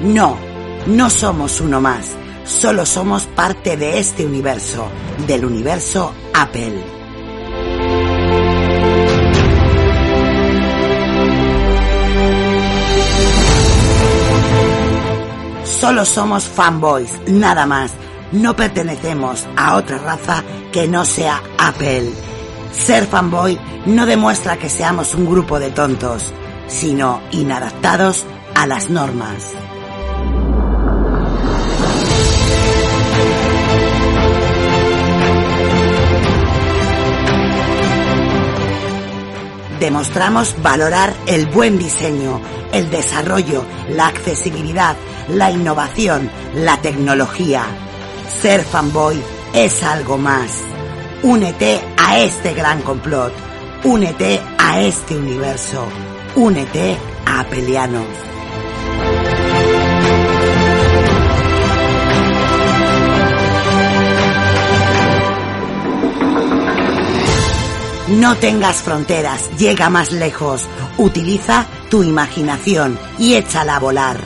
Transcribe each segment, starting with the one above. No, no somos uno más, solo somos parte de este universo, del universo Apple. Solo somos fanboys, nada más, no pertenecemos a otra raza que no sea Apple. Ser fanboy no demuestra que seamos un grupo de tontos, sino inadaptados a las normas. Demostramos valorar el buen diseño, el desarrollo, la accesibilidad, la innovación, la tecnología. Ser fanboy es algo más. Únete a este gran complot. Únete a este universo. Únete a Apelianos. No tengas fronteras, llega más lejos. Utiliza tu imaginación y échala a volar.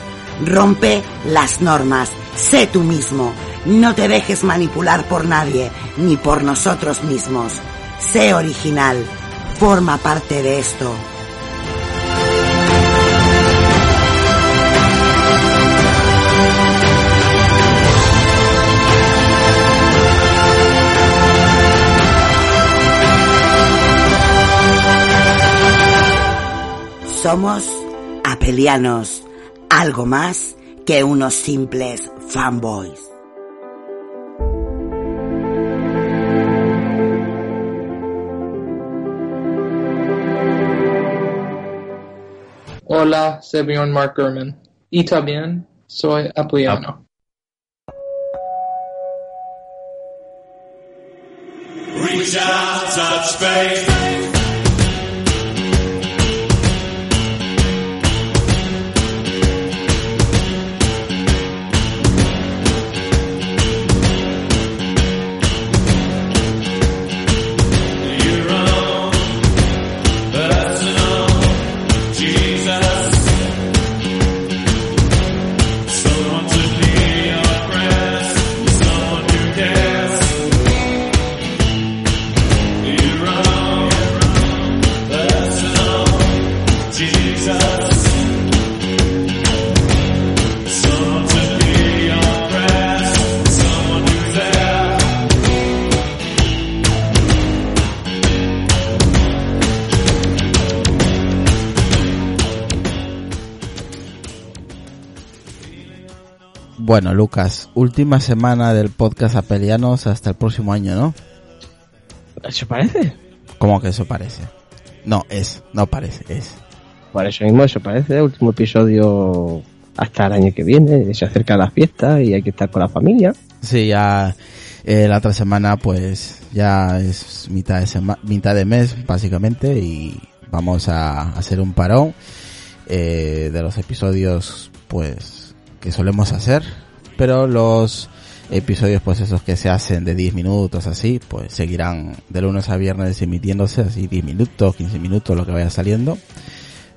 Rompe las normas, sé tú mismo. No te dejes manipular por nadie, ni por nosotros mismos. Sé original, forma parte de esto. Somos Apelianos, algo más que unos simples fanboys. Hola, soy Mark Gurman y también soy Apeliano. Reach out, touch space. Bueno, Lucas, última semana del podcast Apelianos hasta el próximo año, ¿no? ¿Eso parece? ¿Cómo que eso parece? No parece. Por eso mismo, eso parece, último episodio hasta el año que viene, se acerca la fiesta y hay que estar con la familia. Sí, ya la otra semana pues ya es mitad de mes básicamente y vamos a hacer un parón de los episodios pues que solemos hacer, pero los episodios pues esos que se hacen de 10 minutos así, pues seguirán de lunes a viernes emitiéndose así 10 minutos, 15 minutos, lo que vaya saliendo.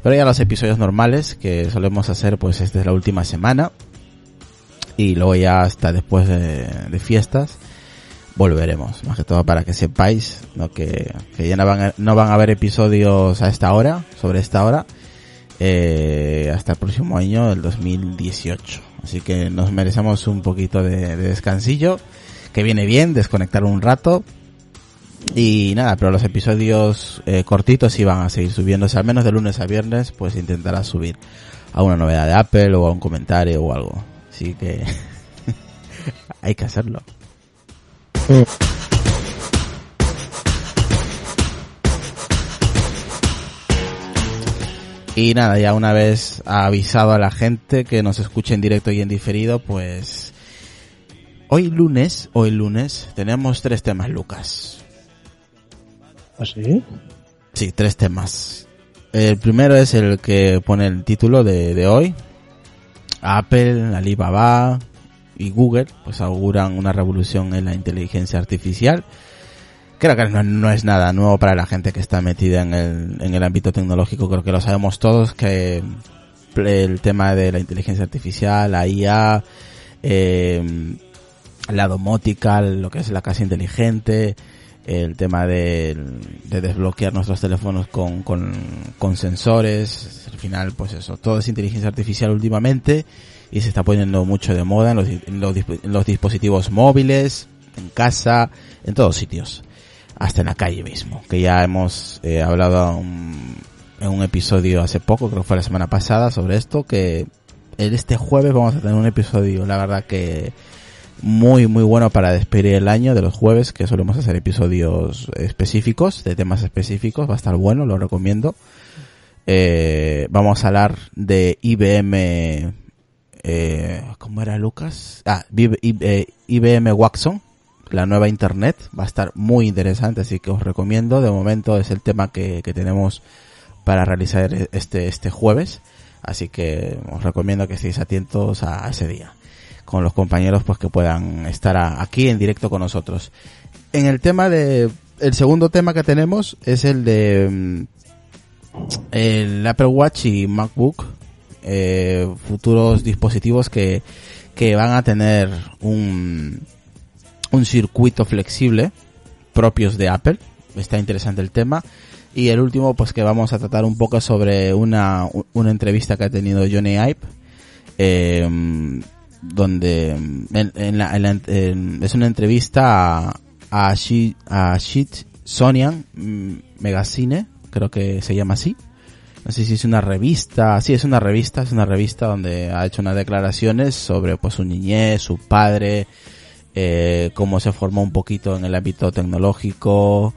Pero ya los episodios normales que solemos hacer pues esta es la última semana y luego ya hasta después de fiestas volveremos, más que todo para que sepáis, ¿no? que ya no van a haber episodios a esta hora, sobre esta hora. Hasta el próximo año, el 2018. Así que nos merecemos un poquito de descansillo, que viene bien, desconectar un rato. Y nada, pero los episodios cortitos sí van a seguir subiéndose, al menos de lunes a viernes, pues intentará subir a una novedad de Apple o a un comentario o algo. Así que hay que hacerlo. Y nada, ya una vez avisado a la gente que nos escuche en directo y en diferido, pues hoy lunes tenemos 3 temas, Lucas. ¿Ah, sí? Sí, 3 temas. El primero es el que pone el título de hoy. Apple, Alibaba y Google pues auguran una revolución en la inteligencia artificial. Creo que no es nada nuevo para la gente que está metida en el ámbito tecnológico. Creo que lo sabemos todos, que el tema de la inteligencia artificial, la IA, la domótica, lo que es la casa inteligente, el tema de desbloquear nuestros teléfonos con sensores. Al final, pues eso, todo es inteligencia artificial últimamente y se está poniendo mucho de moda en los dispositivos móviles, en casa, en todos sitios. Hasta en la calle mismo, que ya hemos hablado en un episodio hace poco, creo que fue la semana pasada, sobre esto, que este jueves vamos a tener un episodio, la verdad que muy muy bueno para despedir el año, de los jueves, que solemos hacer episodios específicos, de temas específicos. Va a estar bueno, lo recomiendo. Vamos a hablar de IBM, ¿cómo era, Lucas? IBM Watson, la nueva internet. Va a estar muy interesante, así que os recomiendo. De momento es el tema que tenemos para realizar este jueves, así que os recomiendo que estéis atentos a ese día con los compañeros, pues que puedan estar aquí en directo con nosotros. En el tema de el segundo tema que tenemos es el de el Apple Watch y MacBook, futuros dispositivos que van a tener un circuito flexible propios de Apple. Está interesante el tema. Y el último, pues que vamos a tratar un poco sobre una entrevista que ha tenido Jony Ive, donde es una entrevista a Smithsonian Magazine, creo que se llama así. No sé si es una revista. Sí, es una revista donde ha hecho unas declaraciones sobre pues su niñez, su padre, cómo se formó un poquito en el ámbito tecnológico.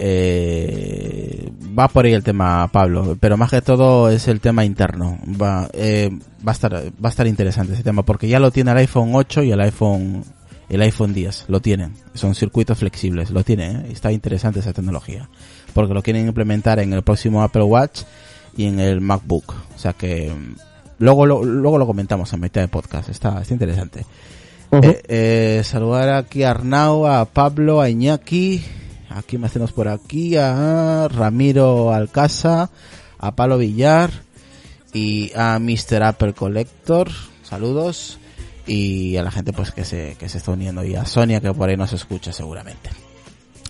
Va por ahí el tema, Pablo, pero más que todo es el tema interno. Va a estar interesante ese tema, porque ya lo tiene el iPhone 8 y el iPhone 10 lo tienen. Son circuitos flexibles, lo tienen, ¿eh? Está interesante esa tecnología, porque lo quieren implementar en el próximo Apple Watch y en el MacBook. O sea que luego lo comentamos en mitad de podcast. Está interesante. Uh-huh. Saludar aquí a Arnau, a Pablo, a Iñaki, aquí me hacemos por aquí, a Ramiro Alcaza, a Pablo Villar y a Mr. Apple Collector. Saludos. Y a la gente pues que se está uniendo, y a Sonia, que por ahí nos escucha seguramente.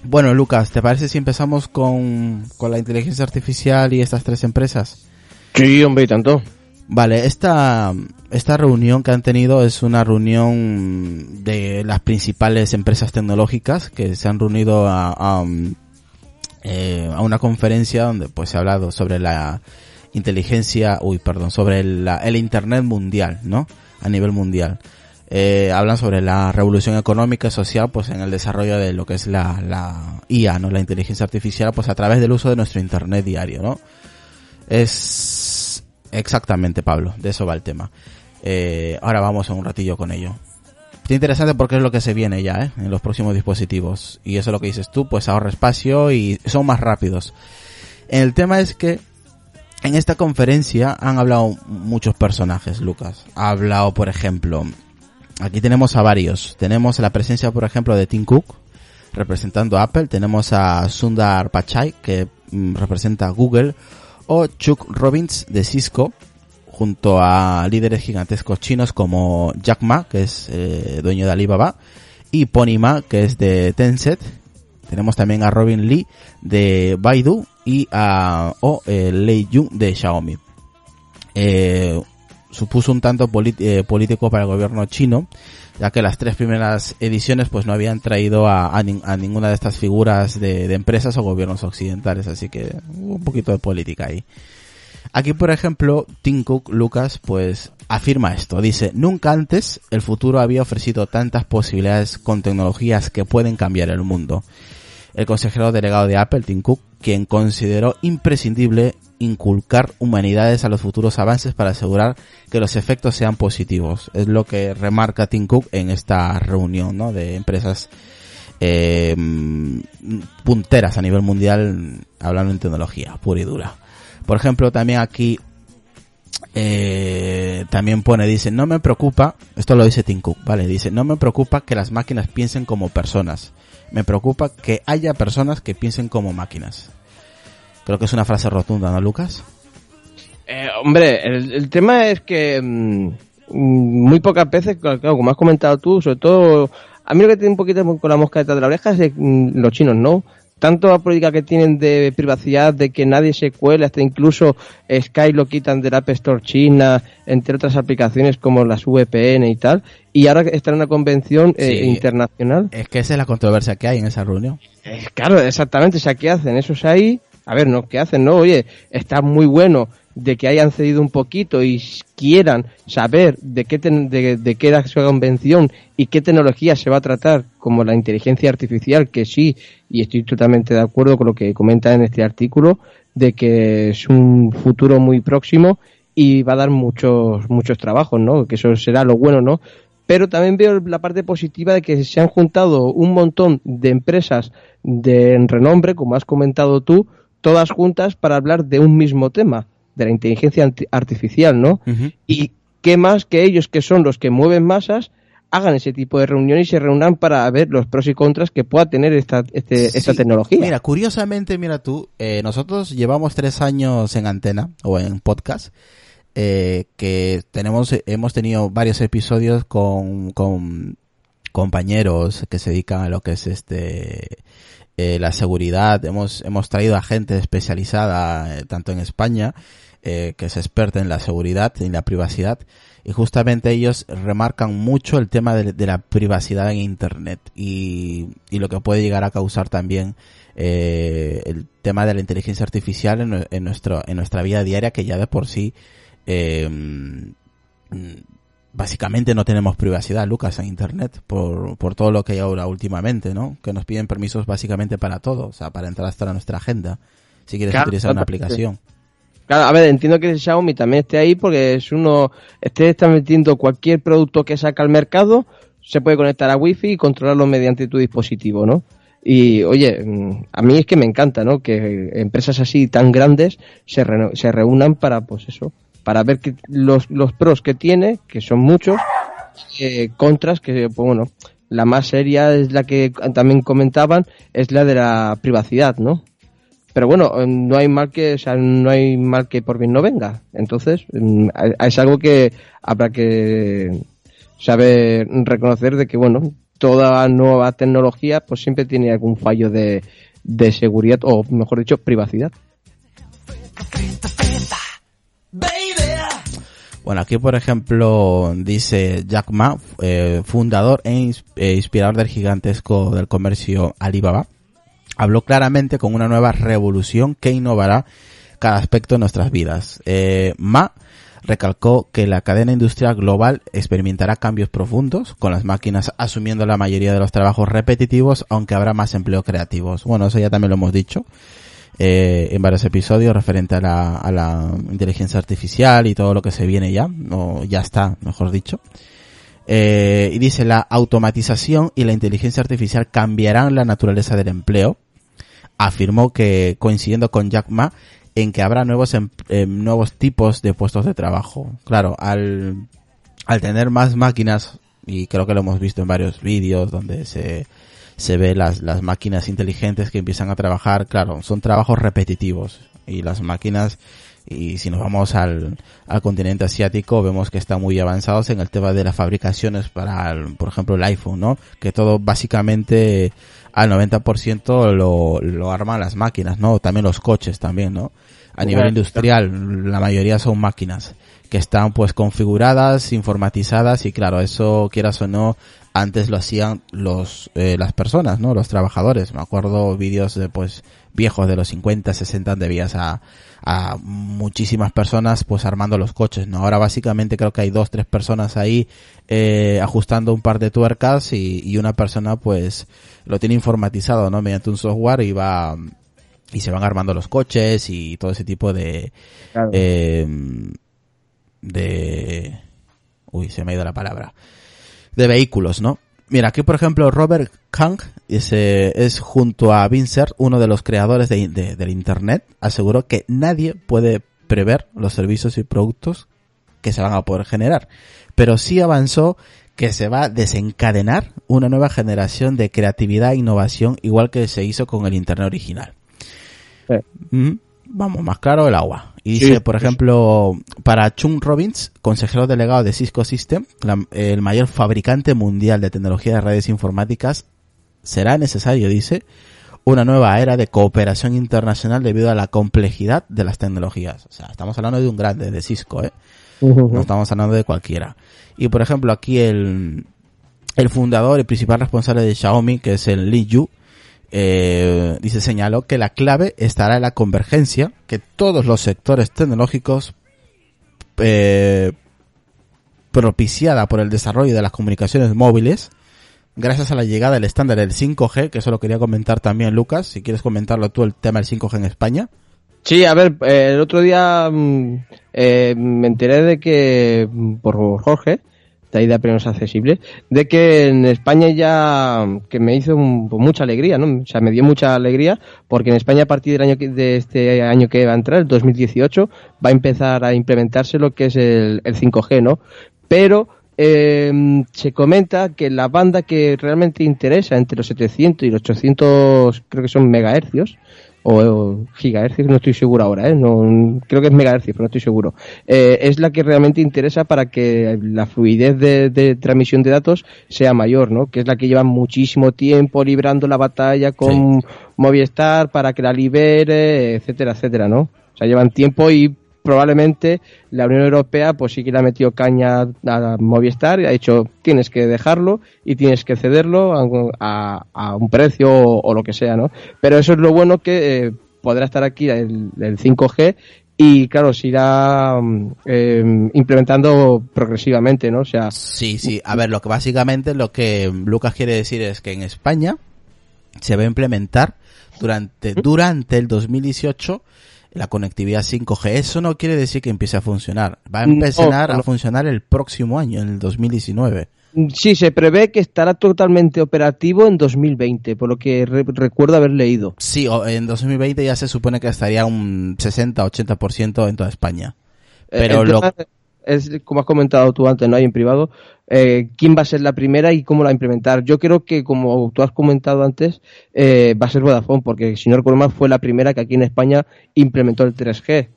Bueno, Lucas, ¿te parece si empezamos con la inteligencia artificial y estas 3 empresas? Sí, hombre, y tanto. Vale, esta reunión que han tenido es una reunión de las principales empresas tecnológicas que se han reunido a una conferencia donde pues se ha hablado sobre la inteligencia, sobre el internet mundial, ¿no? A nivel mundial. Hablan sobre la revolución económica y social, pues en el desarrollo de lo que es la IA, ¿no? La inteligencia artificial, pues a través del uso de nuestro internet diario, ¿no? Exactamente, Pablo, de eso va el tema. Ahora vamos a un ratillo con ello. Está interesante porque es lo que se viene ya, en los próximos dispositivos. Y eso es lo que dices tú, pues ahorra espacio y son más rápidos. El tema es que en esta conferencia han hablado muchos personajes, Lucas. Ha hablado, por ejemplo, aquí tenemos a varios. Tenemos la presencia, por ejemplo, de Tim Cook, representando a Apple. Tenemos a Sundar Pichai, que representa a Google, o Chuck Robbins de Cisco, junto a líderes gigantescos chinos como Jack Ma, que es dueño de Alibaba, y Pony Ma, que es de Tencent. Tenemos también a Robin Lee de Baidu y a Lei Jun de Xiaomi. Supuso un tanto político para el gobierno chino, ya que las 3 primeras ediciones pues no habían traído a ninguna de estas figuras de empresas o gobiernos occidentales, así que un poquito de política ahí. Aquí, por ejemplo, Tim Cook, Lucas, pues afirma esto, dice: nunca antes el futuro había ofrecido tantas posibilidades con tecnologías que pueden cambiar el mundo. El consejero delegado de Apple, Tim Cook, quien consideró imprescindible inculcar humanidades a los futuros avances para asegurar que los efectos sean positivos. Es lo que remarca Tim Cook en esta reunión, ¿no?, de empresas punteras a nivel mundial, hablando en tecnología pura y dura. Por ejemplo, también aquí también pone, dice, no me preocupa, esto lo dice Tim Cook, ¿vale? Dice, no me preocupa que las máquinas piensen como personas, me preocupa que haya personas que piensen como máquinas. Creo que es una frase rotunda, ¿no, Lucas? Hombre, el tema es que muy pocas veces, claro, como has comentado tú, sobre todo, a mí lo que tiene un poquito con la mosca detrás de la oreja es los chinos, ¿no? Tanto la política que tienen de privacidad, de que nadie se cuele, hasta incluso Skype lo quitan del App Store China, entre otras aplicaciones como las VPN y tal, y ahora está en una convención internacional. Es que esa es la controversia que hay en esa reunión. Claro, exactamente, o sea, ¿qué hacen? Esos ahí, a ver, ¿no? ¿Qué hacen? No, oye, está muy bueno de que hayan cedido un poquito y quieran saber de qué era su convención y qué tecnología se va a tratar, como la inteligencia artificial, que sí, y estoy totalmente de acuerdo con lo que comenta en este artículo, de que es un futuro muy próximo y va a dar muchos trabajos, ¿no? Que eso será lo bueno, ¿no? Pero también veo la parte positiva de que se han juntado un montón de empresas de renombre, como has comentado tú, todas juntas para hablar de un mismo tema, de la inteligencia artificial, ¿no? Uh-huh. Y qué más que ellos, que son los que mueven masas, hagan ese tipo de reuniones y se reúnan para ver los pros y contras que pueda tener esta tecnología. Mira, curiosamente, mira tú, nosotros llevamos 3 años en Antena, o en podcast, que hemos tenido varios episodios con compañeros que se dedican a lo que es la seguridad. Hemos traído a gente especializada, tanto en España, que es experta en la seguridad y en la privacidad, y justamente ellos remarcan mucho el tema de la privacidad en Internet y lo que puede llegar a causar también el tema de la inteligencia artificial en nuestra vida diaria, que ya de por sí básicamente no tenemos privacidad, Lucas, en Internet, por todo lo que hay ahora últimamente, ¿no? Que nos piden permisos básicamente para todo, o sea, para entrar hasta nuestra agenda, si quieres utilizar una aplicación. Claro, a ver, entiendo que el Xiaomi también esté ahí, porque está metiendo cualquier producto que saca al mercado, se puede conectar a Wi-Fi y controlarlo mediante tu dispositivo, ¿no? Y, oye, a mí es que me encanta, ¿no?, que empresas así tan grandes se reúnan para, pues eso, para ver que los pros que tiene, que son muchos, contras, que pues bueno, la más seria es la que también comentaban, es la de la privacidad, ¿no? Pero bueno, no hay mal que por bien no venga. Entonces, es algo que habrá que saber reconocer, de que bueno, toda nueva tecnología pues siempre tiene algún fallo de seguridad, o mejor dicho, privacidad. Bueno, aquí por ejemplo dice Jack Ma, fundador e inspirador del gigantesco del comercio Alibaba, habló claramente con una nueva revolución que innovará cada aspecto de nuestras vidas. Ma recalcó que la cadena industrial global experimentará cambios profundos, con las máquinas asumiendo la mayoría de los trabajos repetitivos, aunque habrá más empleo creativos. Bueno, eso ya también lo hemos dicho en varios episodios referente a la inteligencia artificial y todo lo que se viene ya, o ya está, mejor dicho. Y dice, la automatización y la inteligencia artificial cambiarán la naturaleza del empleo. Afirmó que, coincidiendo con Jack Ma, en que habrá nuevos tipos de puestos de trabajo. Claro, al tener más máquinas, y creo que lo hemos visto en varios vídeos donde se ve las máquinas inteligentes que empiezan a trabajar, claro, son trabajos repetitivos, y las máquinas, y si nos vamos al continente asiático, vemos que están muy avanzados en el tema de las fabricaciones para, por ejemplo, el iPhone, ¿no? Que todo básicamente al 90% lo arman las máquinas, ¿no? También los coches también, ¿no? A nivel industrial, la mayoría son máquinas que están pues configuradas, informatizadas, y claro, eso, quieras o no, antes lo hacían las personas, ¿no? Los trabajadores. Me acuerdo vídeos de pues viejos de los 50, 60, donde veías a muchísimas personas pues armando los coches, ¿no? Ahora básicamente creo que hay 2, 3 personas ahí ajustando un par de tuercas, y una persona pues lo tiene informatizado, ¿no? Mediante un software, y va y se van armando los coches y todo ese tipo de... Claro. Uy, se me ha ido la palabra. De vehículos, ¿no? Mira, aquí por ejemplo Robert Kang es junto a Vincent, uno de los creadores del Internet, aseguró que nadie puede prever los servicios y productos que se van a poder generar, pero sí avanzó que se va a desencadenar una nueva generación de creatividad e innovación, igual que se hizo con el Internet original. Vamos, más claro el agua. Y dice, sí, por ejemplo, para Chuck Robbins, consejero delegado de Cisco System, el mayor fabricante mundial de tecnología de redes informáticas, será necesario, dice, una nueva era de cooperación internacional debido a la complejidad de las tecnologías. O sea, estamos hablando de un grande, de Cisco, ¿eh? No estamos hablando de cualquiera. Y, por ejemplo, aquí el fundador y principal responsable de Xiaomi, que es el Lei Jun, dice, señaló que la clave estará en la convergencia que todos los sectores tecnológicos propiciada por el desarrollo de las comunicaciones móviles gracias a la llegada del estándar del 5G, que eso lo quería comentar también Lucas, si quieres comentarlo tú, el tema del 5G en España. Sí, a ver, el otro día me enteré de que por Jorge de ahí de Apelianos Accesibles, de que en España ya, que me hizo mucha alegría, ¿no? O sea, me dio mucha alegría, porque en España a partir del año de este año que va a entrar, el 2018, va a empezar a implementarse lo que es el 5G, ¿no? Pero se comenta que la banda que realmente interesa, entre los 700 y los 800, creo que son megahercios, o gigahercios, no estoy seguro ahora, no, creo que es megahercios, pero no estoy seguro, es la que realmente interesa para que la fluidez de transmisión de datos sea mayor, ¿no? Que es la que lleva muchísimo tiempo librando la batalla con Movistar para que la libere, etcétera, etcétera, ¿no? O sea, llevan tiempo y probablemente la Unión Europea pues sí que le ha metido caña a Movistar y ha dicho, tienes que dejarlo y tienes que cederlo a un precio o lo que sea, ¿no? Pero eso es lo bueno, que podrá estar aquí el 5G y claro, se irá implementando progresivamente, ¿no? O sea, sí, a ver, lo que básicamente lo que Lucas quiere decir es que en España se va a implementar durante el 2018 la conectividad 5G. Eso no quiere decir que empiece a funcionar. Va a empezar a funcionar el próximo año, en el 2019. Sí, se prevé que estará totalmente operativo en 2020, por lo que recuerdo haber leído. Sí, en 2020 ya se supone que estaría un 60-80% en toda España. Pero es como has comentado tú antes, ¿no? Ahí en privado, quién va a ser la primera y cómo la implementar. Yo creo que, como tú has comentado antes, va a ser Vodafone, porque el señor Colomán fue la primera que aquí en España implementó el 3G.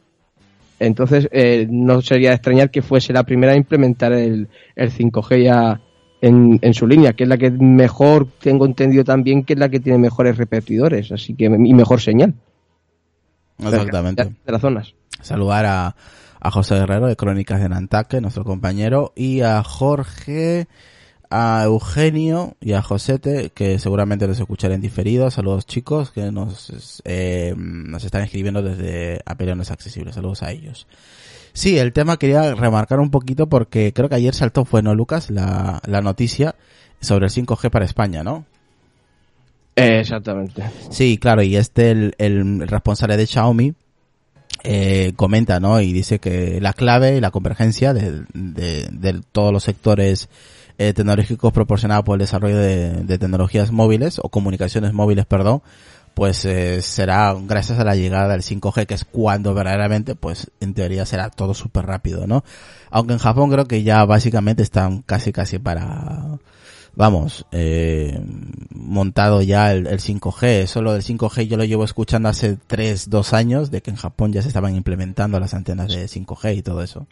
Entonces, no sería extrañar que fuese la primera a implementar el 5G ya en su línea, que es la que mejor, tengo entendido también, que es la que tiene mejores repetidores, así que y mejor señal. Exactamente. De las zonas. Saludar a José Guerrero de Crónicas de Nantaque, nuestro compañero, y a Jorge, a Eugenio y a Josete, que seguramente los escucharé en diferido. Saludos, chicos, que nos están escribiendo desde Apelianos Accesibles. Saludos a ellos. Sí, el tema quería remarcar un poquito porque creo que ayer saltó, fue, ¿no, Lucas? La noticia sobre el 5G para España, ¿no? Exactamente. Sí, claro, y el responsable de Xiaomi comenta, ¿no? Y dice que la clave y la convergencia de todos los sectores tecnológicos proporcionados por el desarrollo de tecnologías móviles o comunicaciones móviles, pues será gracias a la llegada del 5G, que es cuando verdaderamente, pues en teoría será todo súper rápido, ¿no? Aunque en Japón creo que ya básicamente están casi para... Vamos, montado ya el 5G. Solo del 5G yo lo llevo escuchando hace 2 años, de que en Japón ya se estaban implementando las antenas de 5G y todo eso.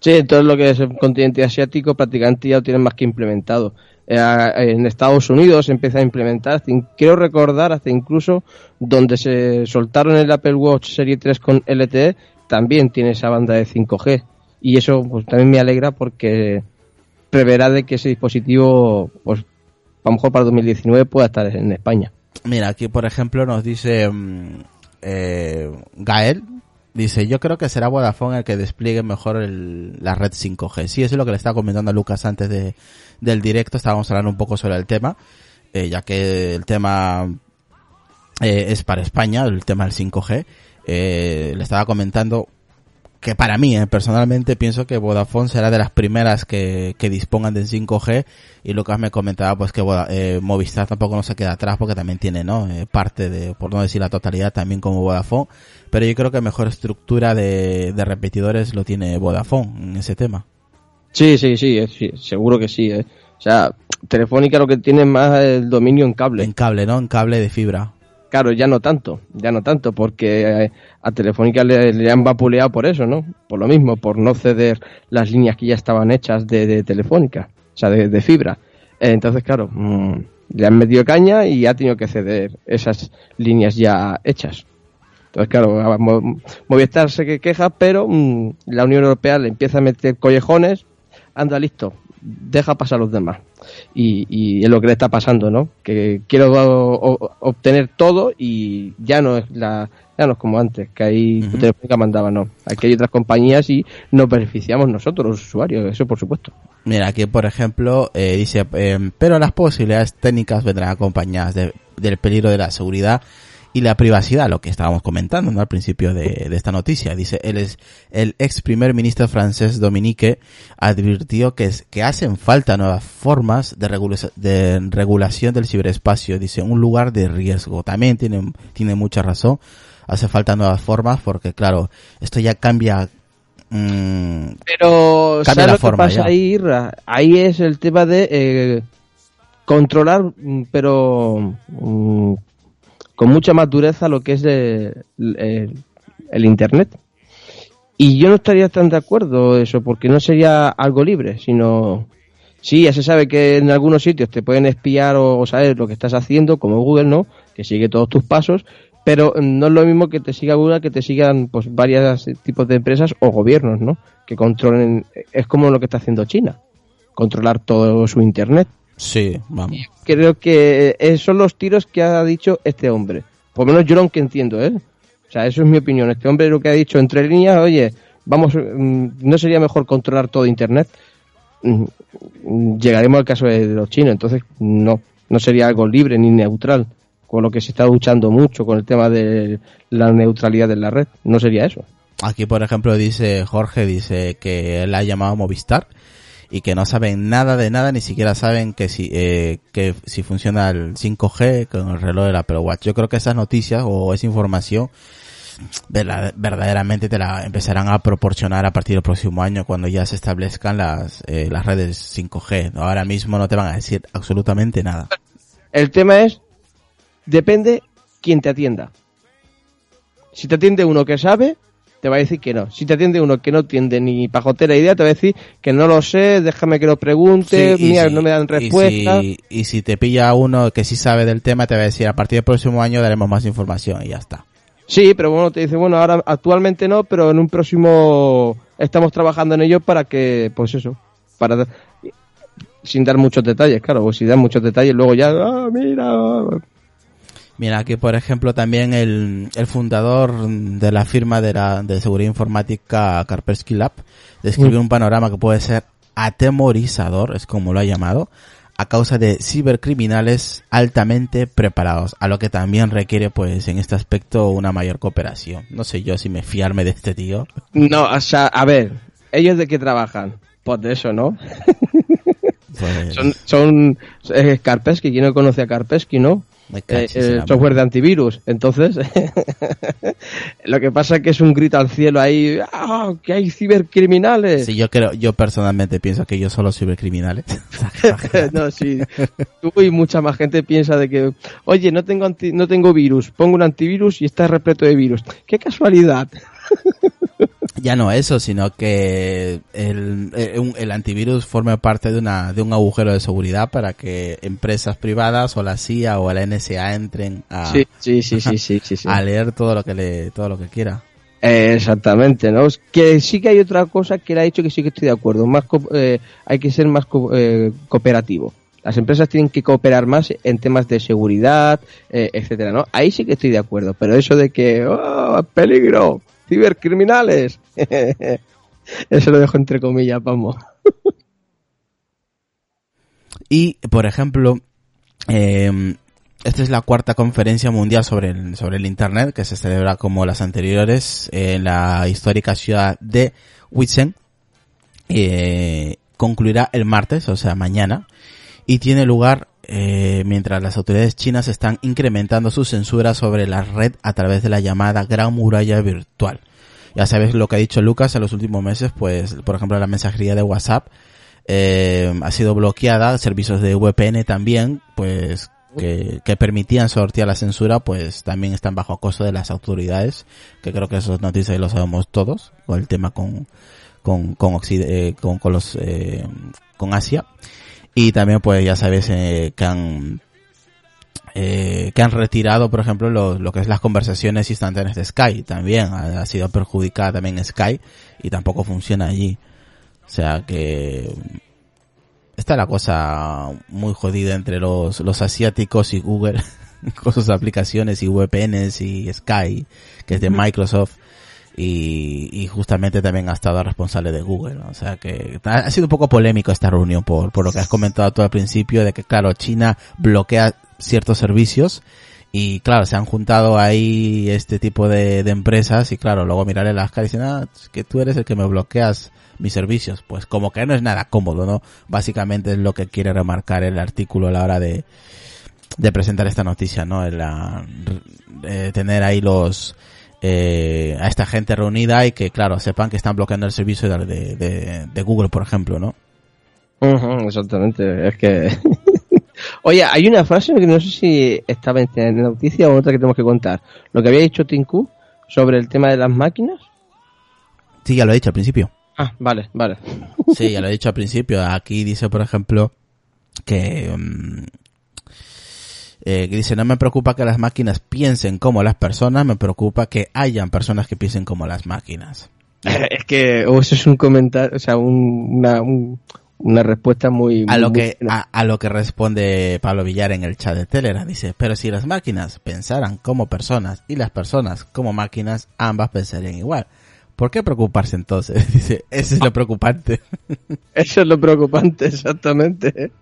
Sí, entonces lo que es el continente asiático prácticamente ya lo tienen más que implementado. En Estados Unidos se empieza a implementar, quiero recordar, hasta incluso donde se soltaron el Apple Watch Serie 3 con LTE, también tiene esa banda de 5G. Y eso pues también me alegra, porque preverá de que ese dispositivo, pues, a lo mejor para 2019 pueda estar en España. Mira, aquí por ejemplo nos dice Gael, dice, yo creo que será Vodafone el que despliegue mejor la red 5G. Sí, eso es lo que le estaba comentando a Lucas antes del directo, estábamos hablando un poco sobre el tema, ya que el tema es para España, el tema del 5G. Le estaba comentando que para mí, personalmente, pienso que Vodafone será de las primeras que dispongan del 5G, y Lucas me comentaba pues que Movistar tampoco no se queda atrás, porque también tiene, ¿no?, parte de, por no decir la totalidad, también como Vodafone, pero yo creo que mejor estructura de repetidores lo tiene Vodafone en ese tema. Sí, seguro que sí. O sea, Telefónica lo que tiene más es el dominio en cable. En cable, ¿no? En cable de fibra. Claro, ya no tanto, porque a Telefónica le han vapuleado por eso, ¿no? Por lo mismo, por no ceder las líneas que ya estaban hechas de Telefónica, o sea, de fibra. Entonces, claro, le han metido caña y ha tenido que ceder esas líneas ya hechas. Entonces, claro, Movistar se queja, pero la Unión Europea le empieza a meter collejones. Anda, listo, deja pasar a los demás. Y es lo que le está pasando, ¿no? Que quiero obtener todo y ya no es como antes, que ahí uh-huh. Telefónica mandaba, no. Aquí hay otras compañías y nos beneficiamos nosotros, los usuarios, eso por supuesto. Mira, aquí por ejemplo dice, pero las posibilidades técnicas vendrán acompañadas del peligro de la seguridad y la privacidad, lo que estábamos comentando, ¿no?, al principio de esta noticia. Dice, el ex primer ministro francés Dominique advirtió que hacen falta nuevas formas de regulación del ciberespacio. Dice, un lugar de riesgo. También tiene mucha razón. Hace falta nuevas formas porque, claro, esto ya cambia. Pero cambia la forma. Pero, ¿sabes lo que pasa ahí? Ahí es el tema de controlar, pero con mucha más dureza lo que es el Internet. Y yo no estaría tan de acuerdo eso, porque no sería algo libre, sino... Sí, ya se sabe que en algunos sitios te pueden espiar o saber lo que estás haciendo, como Google, ¿no?, que sigue todos tus pasos, pero no es lo mismo que te siga Google, que te sigan pues varios tipos de empresas o gobiernos, ¿no?, que controlen... Es como lo que está haciendo China, controlar todo su Internet. Sí, vamos. Creo que son los tiros que ha dicho este hombre. Por lo menos yo lo que entiendo, ¿eh? O sea, eso es mi opinión. Este hombre lo que ha dicho entre líneas, oye, vamos, ¿no sería mejor controlar todo Internet? Llegaremos al caso de los chinos, entonces no sería algo libre ni neutral, con lo que se está luchando mucho con el tema de la neutralidad de la red. No sería eso. Aquí, por ejemplo, Jorge dice que él ha llamado Movistar y que no saben nada de nada, ni siquiera saben que si funciona el 5G con el reloj de la Apple Watch. Yo creo que esas noticias o esa información verdaderamente te la empezarán a proporcionar a partir del próximo año, cuando ya se establezcan las redes 5G. Ahora mismo no te van a decir absolutamente nada. El tema es, depende quién te atienda. Si te atiende uno que sabe, te va a decir que no. Si te atiende uno que no tiene ni pajotera idea, te va a decir que no lo sé, déjame que lo pregunte, sí, mira, no me dan respuesta. Y si te pilla uno que sí sabe del tema, te va a decir, a partir del próximo año daremos más información y ya está. Sí, pero bueno, te dice, bueno, ahora actualmente no, pero en un próximo estamos trabajando en ello para que, pues eso, para... Sin dar muchos detalles, claro, o si dan muchos detalles, luego ya, Mira, aquí por ejemplo también el fundador de la firma de seguridad informática Kaspersky Lab describió un panorama que puede ser atemorizador, es como lo ha llamado, a causa de cibercriminales altamente preparados, a lo que también requiere pues en este aspecto una mayor cooperación. No sé yo si me fiarme de este tío. No, o sea, a ver, ¿ellos de qué trabajan? Pues de eso, ¿no? Pues... Son Kaspersky, ¿quién no conoce a Kaspersky, no? El software de antivirus. Entonces lo que pasa es que es un grito al cielo ahí, que hay cibercriminales. Sí, yo personalmente pienso que yo solo cibercriminales. No, sí. Tú y mucha más gente piensa de que, oye, no tengo virus, pongo un antivirus y está repleto de virus. ¡Qué casualidad! Ya no eso, sino que el antivirus forma parte de un agujero de seguridad para que empresas privadas o la CIA o la NSA entren a a leer todo lo que quiera. Exactamente, ¿no? Que sí que hay otra cosa que le ha dicho que sí que estoy de acuerdo. Hay que ser más cooperativo. Las empresas tienen que cooperar más en temas de seguridad, etcétera, ¿no? Ahí sí que estoy de acuerdo. Pero eso de que peligro. ¡Cibercriminales! Eso lo dejo entre comillas, vamos. Y, por ejemplo, Esta es la cuarta conferencia mundial sobre el Internet, que se celebra como las anteriores en la histórica ciudad de Shenzhen. Concluirá el martes, o sea, mañana, y tiene lugar mientras las autoridades chinas están incrementando su censura sobre la red a través de la llamada Gran Muralla Virtual. Ya sabes lo que ha dicho Lucas en los últimos meses, pues, por ejemplo, la mensajería de WhatsApp ha sido bloqueada, servicios de VPN también, pues, que permitían sortear la censura, pues también están bajo acoso de las autoridades, que creo que esas noticias lo sabemos todos, con el tema con Asia. Y también, pues ya sabes que han retirado, por ejemplo, lo que es las conversaciones instantáneas de Skype. También ha sido perjudicada también Skype y tampoco funciona allí. O sea que está la cosa muy jodida entre los asiáticos y Google con sus aplicaciones y VPNs y Skype, que es de Microsoft. Y justamente también ha estado responsable de Google, o sea que ha sido un poco polémico esta reunión por lo que has comentado tú al principio, de que claro, China bloquea ciertos servicios y claro, se han juntado ahí este tipo de empresas y claro, luego mirarle las caras y dicen, es que tú eres el que me bloqueas mis servicios, pues como que no es nada cómodo, ¿no? Básicamente es lo que quiere remarcar el artículo a la hora de presentar esta noticia, ¿no? Tener ahí a esta gente reunida y que claro sepan que están bloqueando el servicio de Google, por ejemplo, ¿no? Uh-huh, exactamente, es que oye, hay una frase que no sé si estaba en la noticia o otra que tenemos que contar, lo que había dicho Tim Cook sobre el tema de las máquinas. Sí, ya lo he dicho al principio. Ah, vale. Sí, ya lo he dicho al principio. Aquí dice, por ejemplo, que dice, no me preocupa que las máquinas piensen como las personas, me preocupa que hayan personas que piensen como las máquinas. Es que eso es un comentario, o sea, una respuesta muy... A lo que responde Pablo Villar en el chat de Telegram, dice, pero si las máquinas pensaran como personas y las personas como máquinas, ambas pensarían igual. ¿Por qué preocuparse entonces? Dice, eso es lo preocupante. Eso es lo preocupante, exactamente.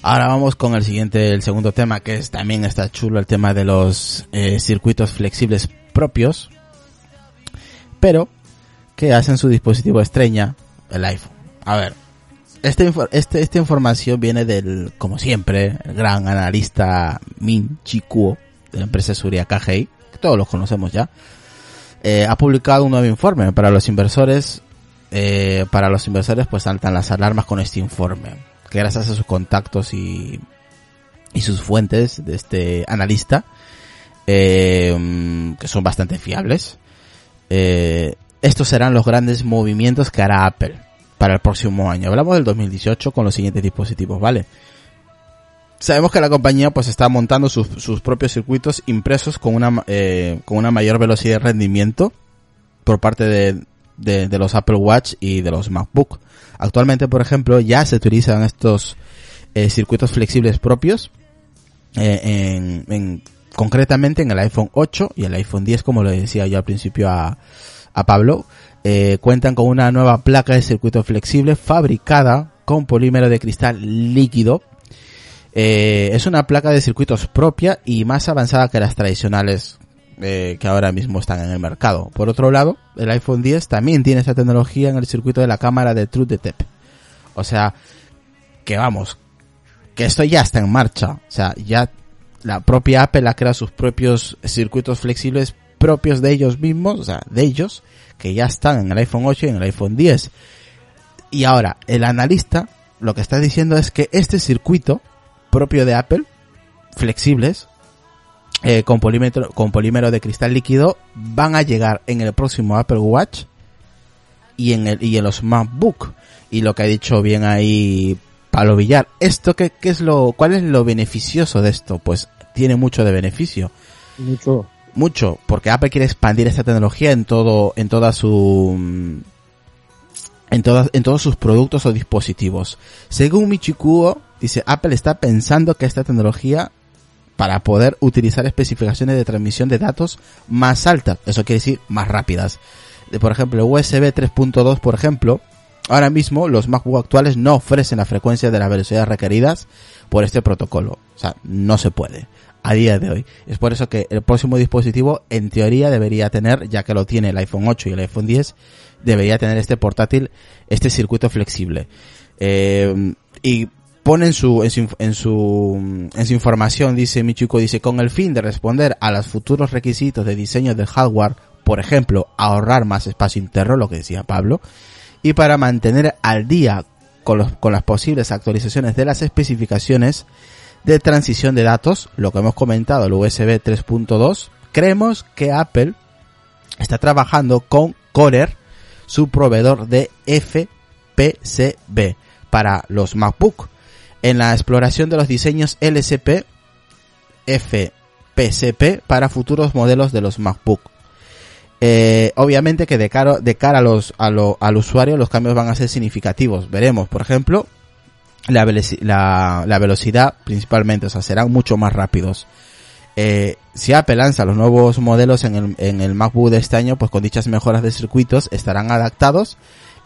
Ahora vamos con el segundo tema, que es también está chulo, el tema de los circuitos flexibles propios, pero que hacen su dispositivo estrella, el iPhone. A ver, esta información viene del, como siempre, el gran analista Ming-Chi Kuo, de la empresa Suriaca GI, que todos los conocemos ya. Ha publicado un nuevo informe para los inversores. Pues saltan las alarmas con este informe, que gracias a sus contactos y sus fuentes de este analista, que son bastante fiables, estos serán los grandes movimientos que hará Apple para el próximo año. Hablamos del 2018 con los siguientes dispositivos, ¿vale? Sabemos que la compañía pues está montando sus propios circuitos impresos con una mayor velocidad de rendimiento por parte de los Apple Watch y de los MacBook. Actualmente, por ejemplo, ya se utilizan estos circuitos flexibles propios concretamente en el iPhone 8 y el iPhone 10, como le decía yo al principio a Pablo. Cuentan con una nueva placa de circuito flexible fabricada con polímero de cristal líquido. Es una placa de circuitos propia y más avanzada que las tradicionales que ahora mismo están en el mercado. Por otro lado, el iPhone X también tiene esta tecnología en el circuito de la cámara de True Detect. O sea, que vamos, que esto ya está en marcha. O sea, ya la propia Apple ha creado sus propios circuitos flexibles propios de ellos mismos, o sea, de ellos, que ya están en el iPhone 8 y en el iPhone X. Y ahora, el analista lo que está diciendo es que este circuito propio de Apple, flexibles, con polímero de cristal líquido, van a llegar en el próximo Apple Watch y en los MacBook. Y lo que ha dicho bien ahí Pablo Villar, esto ¿cuál es lo beneficioso de esto? Pues tiene mucho de beneficio. Mucho, porque Apple quiere expandir esta tecnología en todos sus productos o dispositivos. Según Ming-Chi Kuo, Dice, Apple está pensando que esta tecnología para poder utilizar especificaciones de transmisión de datos más altas, eso quiere decir más rápidas. Por ejemplo, USB 3.2, por ejemplo, ahora mismo los MacBook actuales no ofrecen la frecuencia de las velocidades requeridas por este protocolo. O sea, no se puede a día de hoy. Es por eso que el próximo dispositivo, en teoría, debería tener, ya que lo tiene el iPhone 8 y el iPhone 10, debería tener este portátil, este circuito flexible. Y pone en su información, dice Michiko, dice, con el fin de responder a los futuros requisitos de diseño del hardware, por ejemplo, ahorrar más espacio interno, lo que decía Pablo, y para mantener al día con las posibles actualizaciones de las especificaciones de transición de datos, lo que hemos comentado, el USB 3.2, creemos que Apple está trabajando con Corel, su proveedor de FPCB para los MacBook, en la exploración de los diseños LCP FPCP para futuros modelos de los MacBook. Obviamente que de cara al usuario los cambios van a ser significativos. Veremos, por ejemplo, la velocidad principalmente, o sea, serán mucho más rápidos. Si Apple lanza los nuevos modelos en el MacBook de este año, pues con dichas mejoras de circuitos estarán adaptados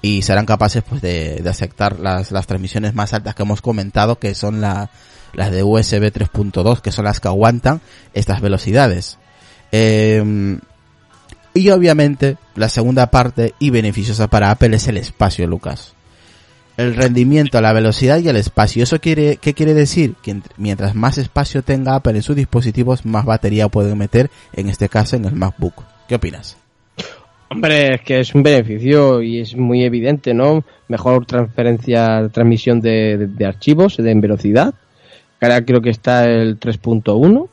y serán capaces, pues, de aceptar las transmisiones más altas que hemos comentado, que son las de USB 3.2, que son las que aguantan estas velocidades. Y obviamente la segunda parte y beneficiosa para Apple es el espacio, Lucas. El rendimiento, la velocidad y el espacio. ¿Eso qué quiere decir? Que mientras más espacio tenga Apple en sus dispositivos, más batería pueden meter, en este caso en el MacBook. ¿Qué opinas? Hombre, es que es un beneficio y es muy evidente, ¿no? Mejor transmisión de archivos, en velocidad. Ahora creo que está el 3.1.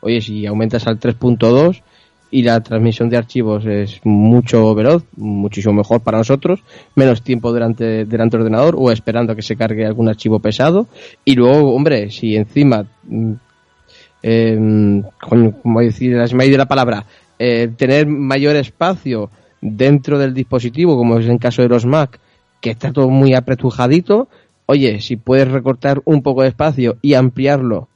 Oye, si aumentas al 3.2 y la transmisión de archivos es mucho veloz, muchísimo mejor para nosotros, menos tiempo delante del ordenador o esperando a que se cargue algún archivo pesado. Y luego, hombre, si encima, como decir, se me ha ido la palabra, tener mayor espacio dentro del dispositivo, como es en el caso de los Mac, que está todo muy apretujadito, oye, si puedes recortar un poco de espacio y ampliarlo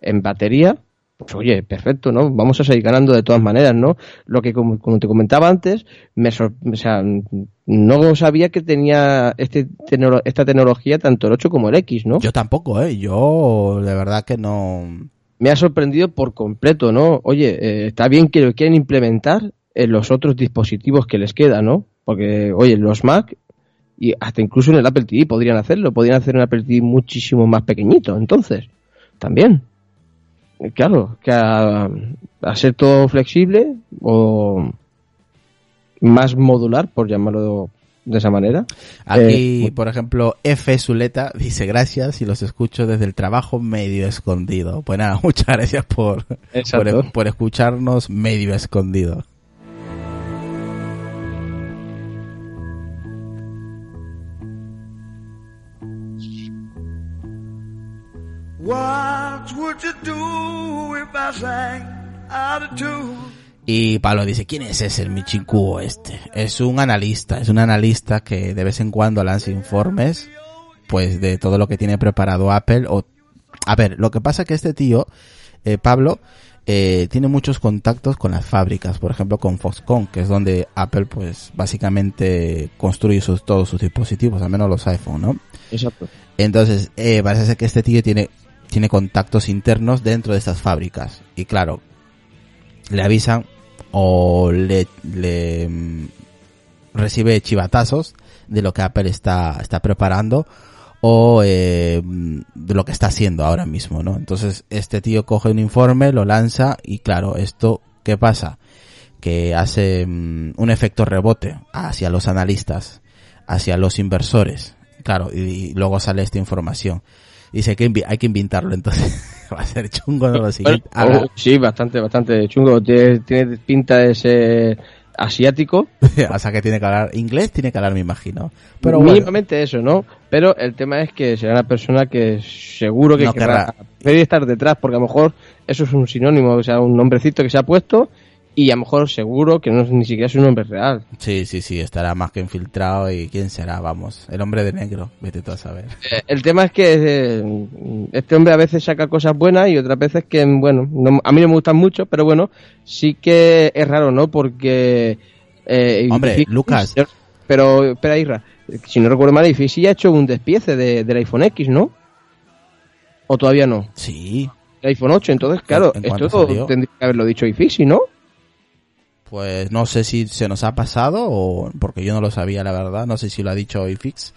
en batería, pues oye, perfecto, ¿no? Vamos a seguir ganando de todas maneras, ¿no? Lo que, como te comentaba antes, no sabía que tenía esta tecnología tanto el 8 como el X, ¿no? Yo tampoco, yo de verdad que no. Me ha sorprendido por completo, ¿no? Oye, está bien que lo quieren implementar en los otros dispositivos que les queda, ¿no? Porque, oye, los Mac y hasta incluso en el Apple TV podrían hacer un Apple TV muchísimo más pequeñito, entonces, también. Claro, que a ser todo flexible o más modular, por llamarlo de esa manera. Aquí, por ejemplo, F. Zuleta dice, gracias y los escucho desde el trabajo medio escondido. Pues nada, muchas gracias por escucharnos medio escondido. Y Pablo dice, ¿quién es ese el Ming-Chi Kuo este? Es un analista que de vez en cuando lanza informes, pues, de todo lo que tiene preparado Apple. A ver, lo que pasa es que este tío, Pablo, tiene muchos contactos con las fábricas, por ejemplo con Foxconn, que es donde Apple, pues, básicamente construye todos sus dispositivos, al menos los iPhone, ¿no? Exacto. Entonces, parece ser que este tío tiene contactos internos dentro de estas fábricas y, claro, le avisan o le recibe chivatazos de lo que Apple está preparando o de lo que está haciendo ahora mismo, ¿no? Entonces este tío coge un informe, lo lanza y, claro, esto, ¿qué pasa? Que hace un efecto rebote hacia los analistas, hacia los inversores, claro, y luego sale esta información. Dice que hay que inventarlo, entonces va a ser chungo, ¿no? Lo siguiente. Ahora, sí, bastante chungo. Tiene pinta de ser asiático. O sea que tiene que hablar inglés, me imagino. Pero mínimamente, bueno, eso, ¿no? Pero el tema es que será una persona que seguro que no querrá estar detrás, porque a lo mejor eso es un sinónimo, o sea, un nombrecito que se ha puesto y a lo mejor seguro que no es ni siquiera su nombre real. Sí, sí, sí, estará más que infiltrado y quién será, vamos, el hombre de negro, vete tú a saber. El tema es que este hombre a veces saca cosas buenas y otras veces que, bueno, no, a mí no me gustan mucho, pero bueno, sí que es raro, ¿no? Porque... hombre, difícil, Lucas... Pero, espera, Isra, si no recuerdo mal, iFixit ya ha hecho un despiece del iPhone X, ¿no? ¿O todavía no? Sí. El iPhone 8, entonces, claro, ¿en esto salió? Tendría que haberlo dicho iFixit, ¿no? Pues no sé si se nos ha pasado o porque yo no lo sabía, la verdad. No sé si lo ha dicho iFixit.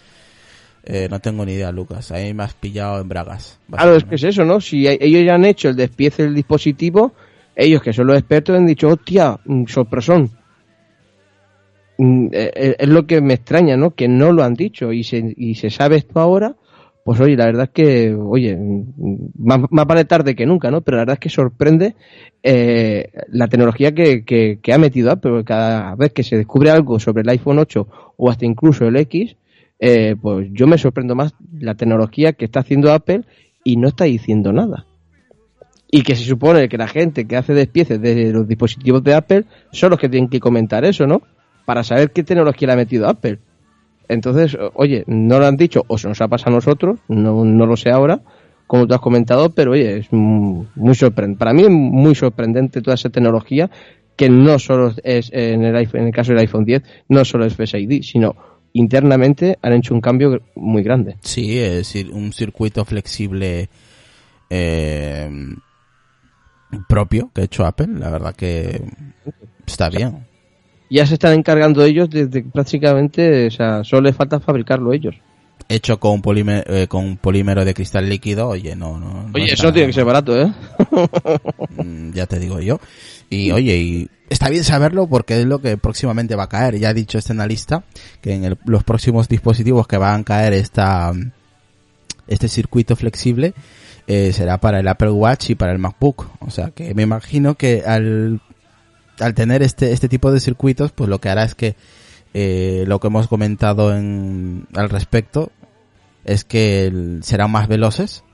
No tengo ni idea, Lucas. Ahí me has pillado en bragas. Claro, es que es eso, ¿no? Si ellos ya han hecho el despiece del dispositivo, ellos que son los expertos han dicho, hostia, sorpresón. Es lo que me extraña, ¿no? Que no lo han dicho y se sabe esto ahora. Pues oye, la verdad es que, más vale tarde que nunca, ¿no? Pero la verdad es que sorprende la tecnología que ha metido Apple, porque cada vez que se descubre algo sobre el iPhone 8 o hasta incluso el X, pues yo me sorprendo más la tecnología que está haciendo Apple y no está diciendo nada. Y que se supone que la gente que hace despieces de los dispositivos de Apple son los que tienen que comentar eso, ¿no? Para saber qué tecnología le ha metido Apple. Entonces, oye, no lo han dicho o se nos ha pasado a nosotros, no lo sé ahora, como tú has comentado, pero oye, es muy sorprendente. Para mí es muy sorprendente toda esa tecnología que no solo es en el caso del iPhone X, no solo es Face ID, sino internamente han hecho un cambio muy grande. Sí, es decir, un circuito flexible propio que ha hecho Apple, la verdad que está bien. Ya se están encargando ellos desde prácticamente, o sea, solo les falta fabricarlo ellos. Hecho con polímero de cristal líquido, oye, no. Oye, eso tiene que ser barato, ¿eh? Ya te digo yo. Y oye, y está bien saberlo porque es lo que próximamente va a caer. Ya ha dicho este analista que en los próximos dispositivos que van a caer este circuito flexible será para el Apple Watch y para el MacBook. O sea, que me imagino que al tener este tipo de circuitos, pues lo que hará es que lo que hemos comentado al respecto es que serán más veloces,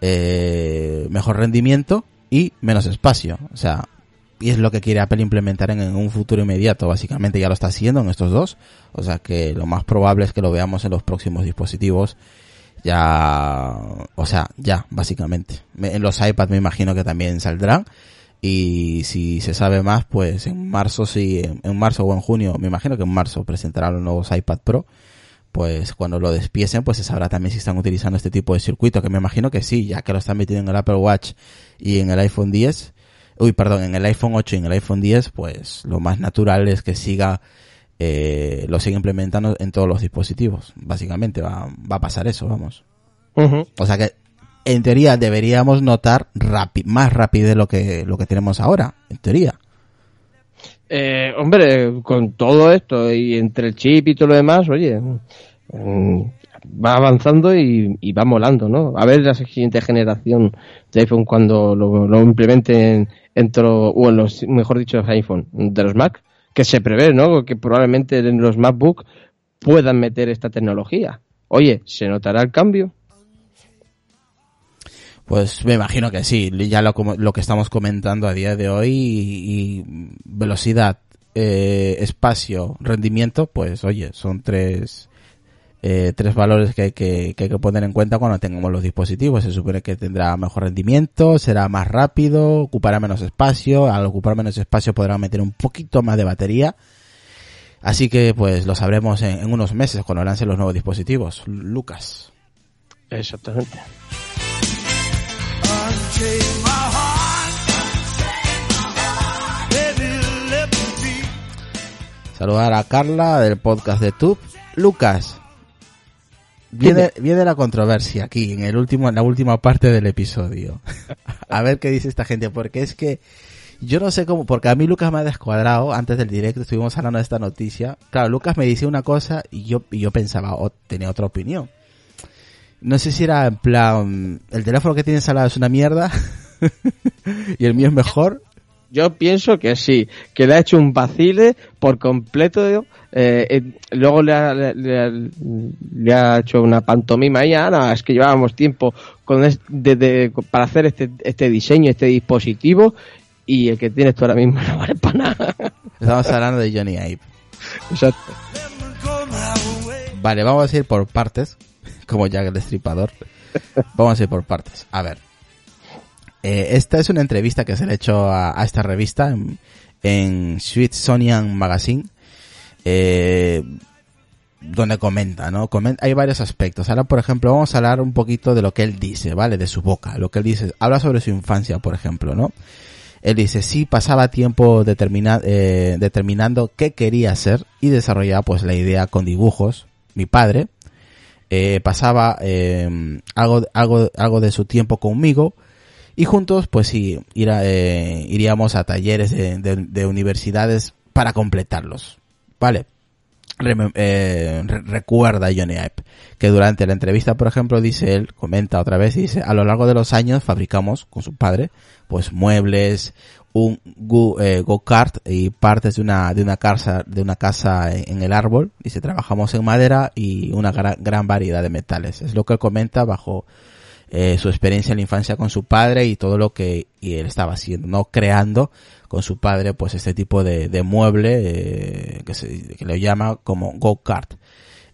mejor rendimiento y menos espacio. O sea, y es lo que quiere Apple implementar en un futuro inmediato. Básicamente ya lo está haciendo en estos dos. O sea que lo más probable es que lo veamos en los próximos dispositivos. Ya, o sea, ya, básicamente. En los iPads me imagino que también saldrán. Y si se sabe más, pues en marzo o en junio, me imagino que en marzo presentarán los nuevos iPad Pro, pues cuando lo despiecen, pues se sabrá también si están utilizando este tipo de circuito, que me imagino que sí, ya que lo están metiendo en el Apple Watch y en el en el iPhone 8 y en el iPhone 10, pues lo más natural es que lo siga implementando en todos los dispositivos, básicamente va a pasar eso, vamos. Uh-huh. O sea que en teoría deberíamos notar más rápido de lo que tenemos ahora, en teoría. Hombre, con todo esto y entre el chip y todo lo demás, oye, va avanzando y va molando, ¿no? A ver la siguiente generación de iPhone cuando lo implementen en los, mejor dicho, los iPhone, de los Mac, que se prevé, ¿no? Que probablemente en los MacBook puedan meter esta tecnología. Oye, ¿se notará el cambio? Pues me imagino que sí, ya lo que estamos comentando a día de hoy y velocidad, espacio, rendimiento, pues oye, son tres valores que hay que poner en cuenta cuando tengamos los dispositivos. Se supone que tendrá mejor rendimiento, será más rápido, ocupará menos espacio, al ocupar menos espacio podrá meter un poquito más de batería. Así que pues lo sabremos en unos meses cuando lancen los nuevos dispositivos, Lucas. Exactamente. Saludar a Carla del podcast de Tube. Lucas, viene la controversia aquí en la última parte del episodio. A ver qué dice esta gente, porque es que yo no sé cómo, porque a mí Lucas me ha descuadrado. Antes del directo estuvimos hablando de esta noticia. Claro, Lucas me dice una cosa y yo pensaba tenía otra opinión. No sé si era en plan, el teléfono que tienes al lado es una mierda y el mío es mejor. Yo pienso que sí, que le ha hecho un vacile por completo. Luego le ha hecho una pantomima a ella. No, es que llevábamos tiempo para hacer este diseño, este dispositivo y el que tienes tú ahora mismo no vale para nada. Estamos hablando de Jony Ive. Exacto. Vale, vamos a ir por partes, como Jack el Destripador. Vamos a ir por partes. A ver, esta es una entrevista que se le ha hecho a esta revista en Smithsonian Magazine, donde comenta, ¿no? Hay varios aspectos. Ahora, por ejemplo, vamos a hablar un poquito de lo que él dice, ¿vale? De su boca, lo que él dice. Habla sobre su infancia, por ejemplo, ¿no? Él dice, sí, pasaba tiempo determinando qué quería hacer y desarrollaba pues la idea con dibujos. Mi padre pasaba algo de su tiempo conmigo y juntos pues sí iríamos a talleres de universidades para completarlos, ¿vale? Recuerda Jony Ive que durante la entrevista, por ejemplo, dice él, comenta otra vez, y dice, a lo largo de los años fabricamos con su padre pues muebles, un go-kart y partes de una casa en el árbol. Dice, trabajamos en madera y una gran variedad de metales. Es lo que él comenta bajo su experiencia en la infancia con su padre y todo lo que él estaba haciendo, ¿no? Creando con su padre pues este tipo de mueble que lo llama como go-kart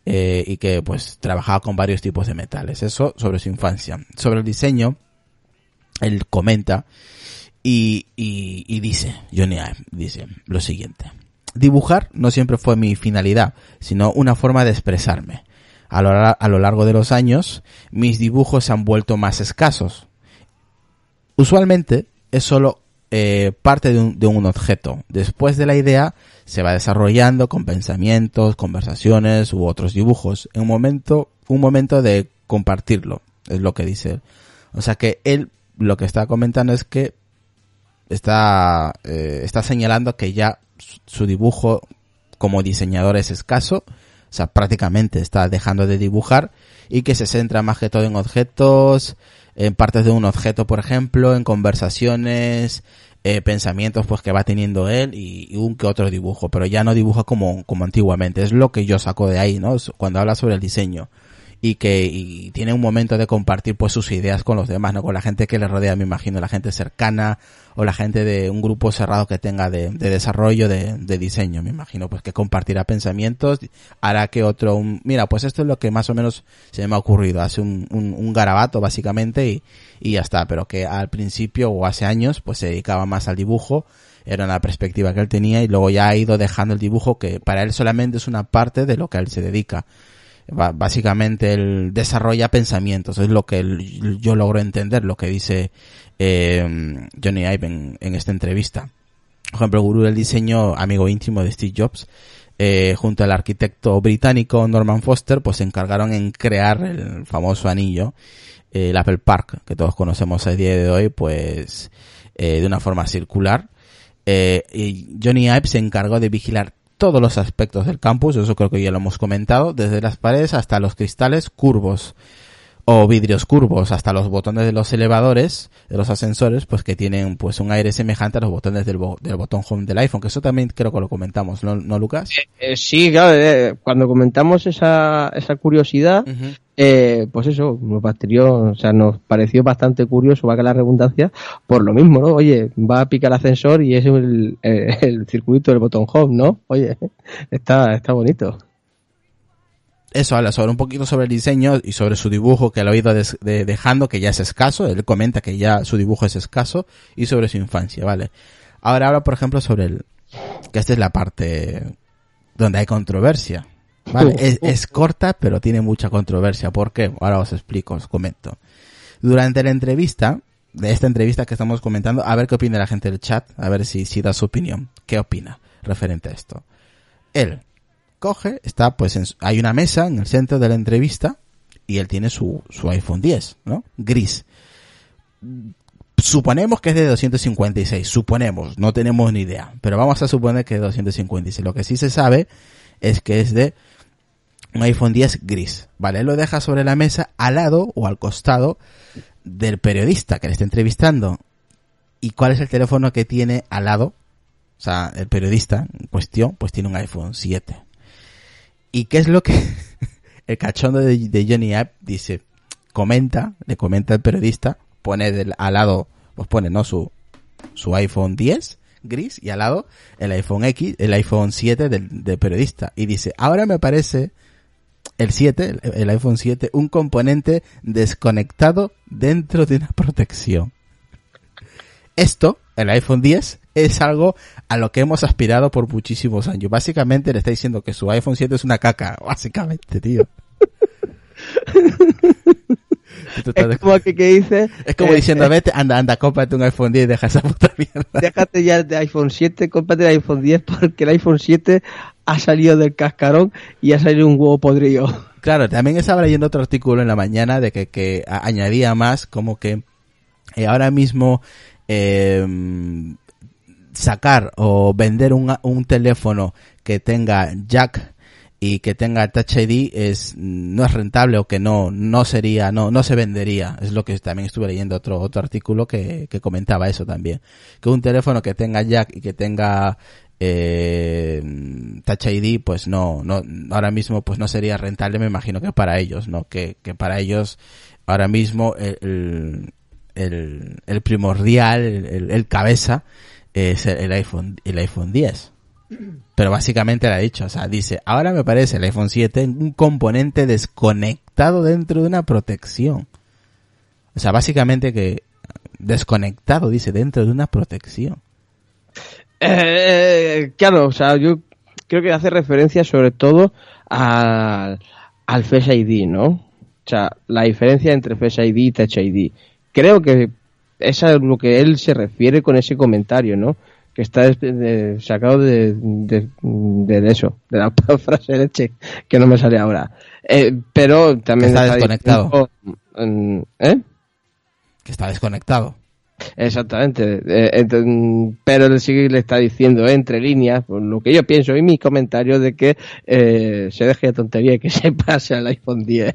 y que pues trabajaba con varios tipos de metales. Eso sobre su infancia. Sobre el diseño, él comenta y dice, Jony Ive dice lo siguiente: dibujar no siempre fue mi finalidad, sino una forma de expresarme. A lo largo de los años, mis dibujos se han vuelto más escasos. Usualmente es solo parte de un objeto. Después de la idea, se va desarrollando con pensamientos, conversaciones u otros dibujos. En un momento de compartirlo, es lo que dice él. O sea que él lo que está comentando es que está señalando que ya su dibujo como diseñador es escaso. O sea, prácticamente está dejando de dibujar y que se centra más que todo en objetos, en partes de un objeto, por ejemplo, en conversaciones, pensamientos pues que va teniendo él y un que otro dibujo, pero ya no dibuja como antiguamente. Es lo que yo saco de ahí, ¿no? Cuando habla sobre el diseño y tiene un momento de compartir pues sus ideas con los demás, ¿no? Con la gente que le rodea, me imagino, la gente cercana o la gente de un grupo cerrado que tenga de desarrollo de diseño, me imagino, pues que compartirá pensamientos, hará que otro, mira, pues esto es lo que más o menos se me ha ocurrido, hace un garabato básicamente y ya está, pero que al principio o hace años pues se dedicaba más al dibujo, era una perspectiva que él tenía y luego ya ha ido dejando el dibujo, que para él solamente es una parte de lo que él se dedica. Básicamente él desarrolla pensamientos, es lo que yo logro entender, lo que dice Jony Ive en esta entrevista. Por ejemplo, el gurú del diseño, amigo íntimo de Steve Jobs, junto al arquitecto británico Norman Foster, pues se encargaron en crear el famoso anillo, el Apple Park, que todos conocemos a día de hoy, pues de una forma circular. Y Jony Ive se encargó de vigilar todos los aspectos del campus, eso creo que ya lo hemos comentado, desde las paredes hasta los cristales curvos o vidrios curvos, hasta los botones de los elevadores, de los ascensores, pues que tienen pues un aire semejante a los botones del botón home del iPhone, que eso también creo que lo comentamos, ¿no Lucas? Sí, claro, cuando comentamos esa curiosidad, uh-huh. Pues eso, nos pareció bastante curioso, va que la redundancia, por lo mismo, ¿no? Oye, va a picar el ascensor y es el circuito del botón home, ¿no? Oye, está bonito. Eso habla sobre un poquito sobre el diseño y sobre su dibujo que lo ha ido dejando, que ya es escaso, él comenta que ya su dibujo es escaso, y sobre su infancia, ¿vale? Ahora habla, por ejemplo, sobre que esta es la parte donde hay controversia. Vale, es corta, pero tiene mucha controversia. ¿Por qué? Ahora os explico, os comento. Durante la entrevista, de esta entrevista que estamos comentando, a ver qué opina la gente del chat, a ver si da su opinión. ¿Qué opina referente a esto? Él coge, está pues hay una mesa en el centro de la entrevista y él tiene su iPhone X, ¿no? Gris. Suponemos que es de 256, suponemos, no tenemos ni idea, pero vamos a suponer que es de 256. Lo que sí se sabe es que es de un iPhone X gris, ¿vale? Él lo deja sobre la mesa al lado o al costado del periodista que le está entrevistando. ¿Y cuál es el teléfono que tiene al lado? O sea, el periodista en cuestión pues tiene un iPhone 7. ¿Y qué es lo que el cachondo de Jony Ive dice? Le comenta al periodista, pone al lado, pues pone, ¿no? su iPhone 10 gris y al lado el iPhone X, el iPhone 7 del periodista. Y dice, ahora me parece el iPhone 7, un componente desconectado dentro de una protección. Esto, el iPhone X, es algo a lo que hemos aspirado por muchísimos años. Básicamente le está diciendo que su iPhone 7 es una caca, básicamente, tío. Es como que dice, es como diciendo, vete, anda, cómprate un iPhone 10 y deja esa puta mierda. Déjate ya de iPhone 7, cómprate el iPhone 10 porque el iPhone 7 ha salido del cascarón y ha salido un huevo podrido. Claro, también estaba leyendo otro artículo en la mañana de que añadía más, como que ahora mismo sacar o vender un teléfono que tenga jack y que tenga Touch ID no es rentable, o que no se vendería. Es lo que también estuve leyendo, otro artículo que comentaba eso también, que un teléfono que tenga jack y que tenga Touch ID, pues no ahora mismo pues no sería rentable, me imagino que para ellos, ¿no? Que para ellos ahora mismo el primordial, el cabeza es el iPhone X. Pero básicamente le ha dicho, o sea, dice, ahora me parece el iPhone 7 un componente desconectado dentro de una protección. O sea, básicamente que desconectado, dice, dentro de una protección. Claro, o sea, yo creo que hace referencia sobre todo al Face ID, ¿no? O sea, la diferencia entre Face ID y Touch ID. Creo que esa es lo que él se refiere con ese comentario, ¿no? Que está sacado de eso, de la frase leche, que no me sale ahora. Pero también está desconectado. Que está desconectado. Exactamente. Pero él sí le está diciendo, entre líneas, por lo que yo pienso y mis comentarios, de que se deje de tontería y que se pase al iPhone X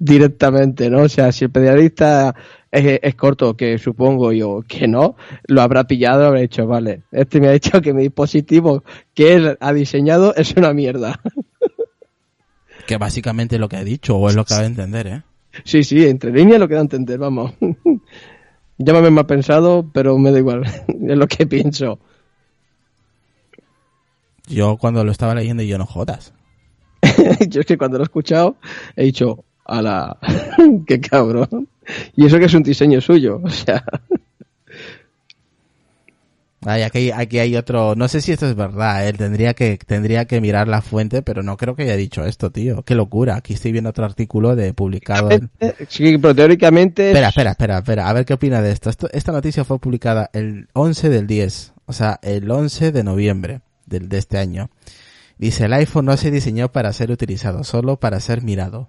directamente, ¿no? O sea, si el periodista es corto, que supongo yo que no, lo habrá pillado, habrá dicho, vale, este me ha dicho que mi dispositivo que él ha diseñado es una mierda. Que básicamente es lo que ha dicho, o es lo que va a entender, ¿eh? Sí, entre líneas lo que da a entender, vamos. Llámame mal pensado, pero me da igual, es lo que pienso. Yo cuando lo estaba leyendo, yo no jodas. Yo es que cuando lo he escuchado, he dicho, ala, qué cabrón. Y eso que es un diseño suyo, o sea. Ay, aquí hay otro, no sé si esto es verdad, él tendría que mirar la fuente, pero no creo que haya dicho esto, tío. Qué locura, aquí estoy viendo otro artículo publicado. Sí, pero teóricamente... Espera, a ver qué opina de esto. Esta noticia fue publicada el 11 del 10, o sea, el 11 de noviembre de este año. Dice, el iPhone no se diseñó para ser utilizado, solo para ser mirado.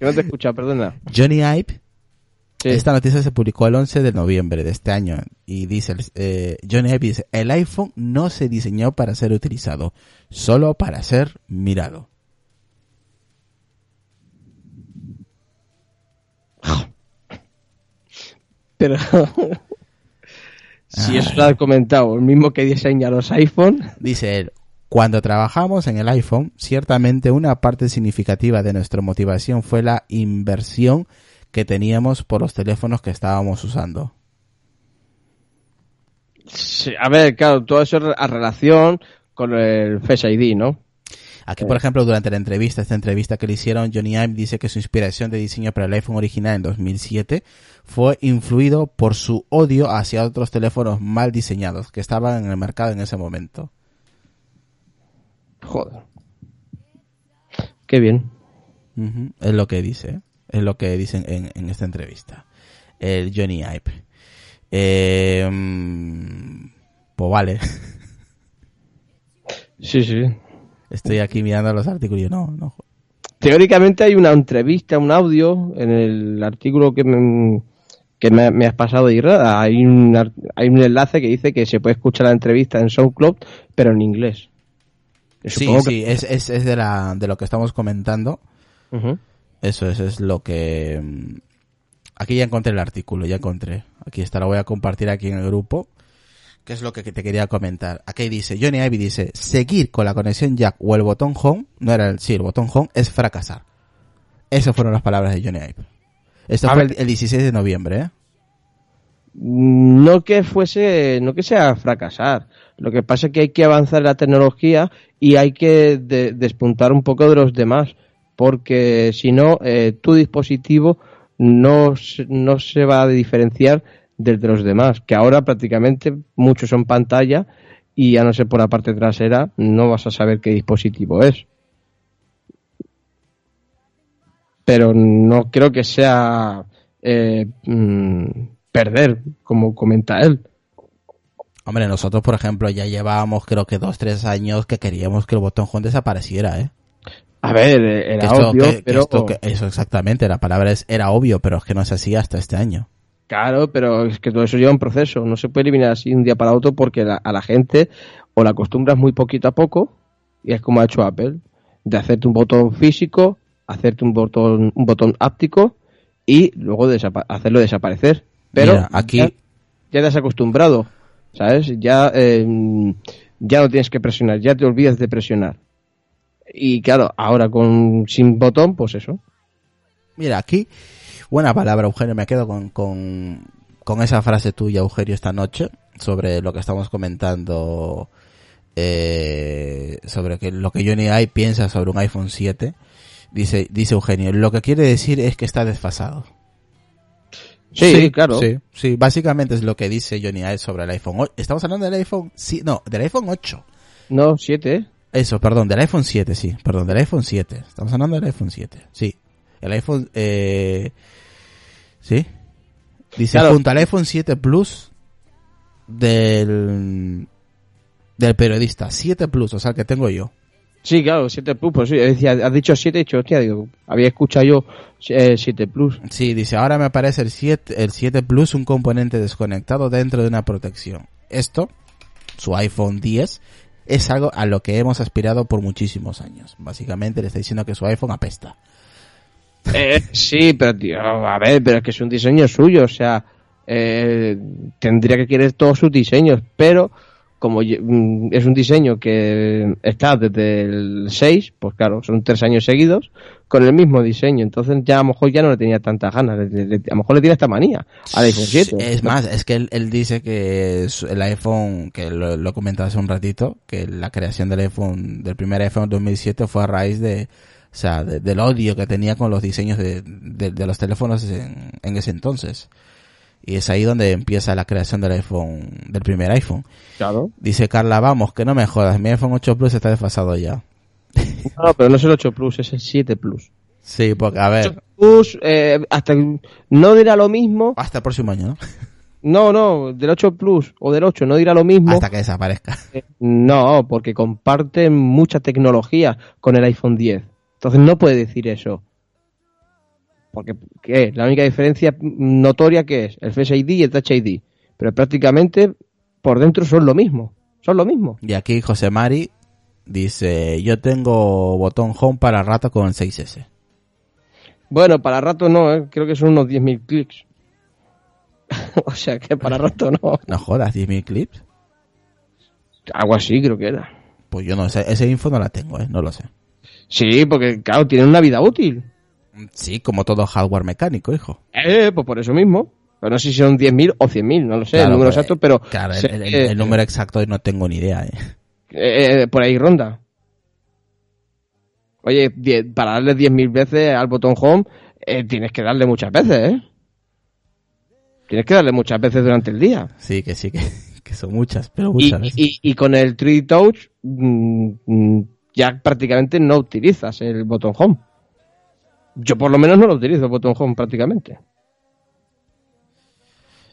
Yo no te escucho, perdona. Jony Ive. Sí. Esta noticia se publicó el 11 de noviembre de este año y dice, Jony Ive dice, el iPhone no se diseñó para ser utilizado, solo para ser mirado. Pero... si eso lo ha comentado, el mismo que diseña los iPhone. Dice él, cuando trabajamos en el iPhone, ciertamente una parte significativa de nuestra motivación fue la inversión que teníamos por los teléfonos que estábamos usando. Sí, a ver, claro, todo eso a relación con el Face ID, ¿no? Aquí, por ejemplo, durante la entrevista, esta entrevista que le hicieron, Jony Ive dice que su inspiración de diseño para el iPhone original en 2007 fue influido por su odio hacia otros teléfonos mal diseñados que estaban en el mercado en ese momento. Joder. Qué bien. Uh-huh. Es lo que dice. Es lo que dicen en esta entrevista. El Jony Ive. Pues vale. Sí. Estoy aquí mirando los artículos. No. Teóricamente hay una entrevista, un audio en el artículo que me has pasado, Irra. Hay un enlace que dice que se puede escuchar la entrevista en SoundCloud, pero en inglés. Sí, es de lo que estamos comentando. Uh-huh. Eso es lo que... Aquí ya encontré el artículo, Aquí está, lo voy a compartir aquí en el grupo. ¿Qué es lo que te quería comentar? Aquí dice, Jony Ive dice, seguir con la conexión jack o el botón home, el botón home es fracasar. Esas fueron las palabras de Jony Ive. Esto fue el 16 de noviembre, ¿eh? No que sea fracasar. Lo que pasa es que hay que avanzar en la tecnología y hay que despuntar un poco de los demás, porque si no, tu dispositivo no se va a diferenciar del de los demás, que ahora prácticamente muchos son pantalla y a no ser por la parte trasera no vas a saber qué dispositivo es. Pero no creo que sea perder, como comenta él. Hombre, nosotros, por ejemplo, ya llevábamos creo que 2-3 años que queríamos que el botón home desapareciera, ¿eh? A ver, era obvio, pero... Eso exactamente, la palabra era obvio, pero es que no se hacía hasta este año. Claro, pero es que todo eso lleva un proceso. No se puede eliminar así de un día para otro, porque a la gente o la acostumbras muy poquito a poco, y es como ha hecho Apple, de hacerte un botón físico, hacerte un botón áptico y luego hacerlo desaparecer. Pero mira, aquí ya te has acostumbrado, ¿sabes? Ya no tienes que presionar, ya te olvidas de presionar. Y claro, ahora sin botón, pues eso. Mira, aquí, buena palabra, Eugenio, me quedo con esa frase tuya, Eugenio, esta noche, sobre lo que estamos comentando, sobre lo que Jony Ive piensa sobre un iPhone 7. Dice Eugenio, lo que quiere decir es que está desfasado. Sí, claro. Sí, básicamente es lo que dice Jony Ive sobre el iPhone 8. Estamos hablando del iPhone... Sí, no, del iPhone 8. No, 7. Eso, perdón, del iPhone 7, sí. Perdón, del iPhone 7. Estamos hablando del iPhone 7, sí. El iPhone... sí. Dice, claro, junto al iPhone 7 Plus del periodista. 7 Plus, o sea, el que tengo yo. Sí, claro, 7 Plus, pues sí, has dicho 7, he dicho, hostia, digo, había escuchado yo 7 Plus. Sí, dice, ahora me aparece el 7 Plus, un componente desconectado dentro de una protección. Esto, su iPhone X, es algo a lo que hemos aspirado por muchísimos años. Básicamente le está diciendo que su iPhone apesta. Sí, pero tío, a ver, pero es que es un diseño suyo, o sea, tendría que querer todos sus diseños, pero... Como es un diseño que está desde el 6, pues claro, son 3 años seguidos con el mismo diseño. Entonces ya a lo mejor ya no le tenía tantas ganas, a lo mejor le tiene esta manía al iPhone 7. Es más, es que él dice que el iPhone, que lo comentaba hace un ratito, que la creación del primer iPhone 2007 fue a raíz del odio que tenía con los diseños de los teléfonos en ese entonces. Y es ahí donde empieza la creación del primer iPhone. Claro. Dice Carla, vamos, que no me jodas, mi iPhone 8 Plus está desfasado ya. No, pero no es el 8 Plus, es el 7 Plus. Sí, porque a ver... 8 Plus, hasta no dirá lo mismo... Hasta el próximo año, ¿no? No, del 8 Plus o del 8 no dirá lo mismo... Hasta que desaparezca. No, porque comparten mucha tecnología con el iPhone X. Entonces no puede decir eso. Porque ¿qué? La única diferencia notoria que es el Face ID y el Touch ID. Pero prácticamente por dentro son lo mismo. Y aquí José Mari dice, yo tengo botón home para rato con el 6S. Bueno, para rato no, creo que son unos 10.000 clics. O sea que para rato no. No jodas, 10.000 clips. Algo así creo que era. Pues yo no sé, esa info no la tengo, no lo sé. Sí, porque claro, tienen una vida útil. Sí, como todo hardware mecánico, hijo. Pues por eso mismo. Pero no sé si son 10.000 o 100.000, no lo sé, claro, el número exacto, pero... Claro, el número exacto no tengo ni idea, por ahí ronda. Oye, para darle 10.000 veces al botón home, tienes que darle muchas veces, Tienes que darle muchas veces durante el día. Sí, que sí, que son muchas, pero muchas veces. Y con el 3D Touch ya prácticamente no utilizas el botón home. Yo por lo menos no lo utilizo, el botón home, prácticamente.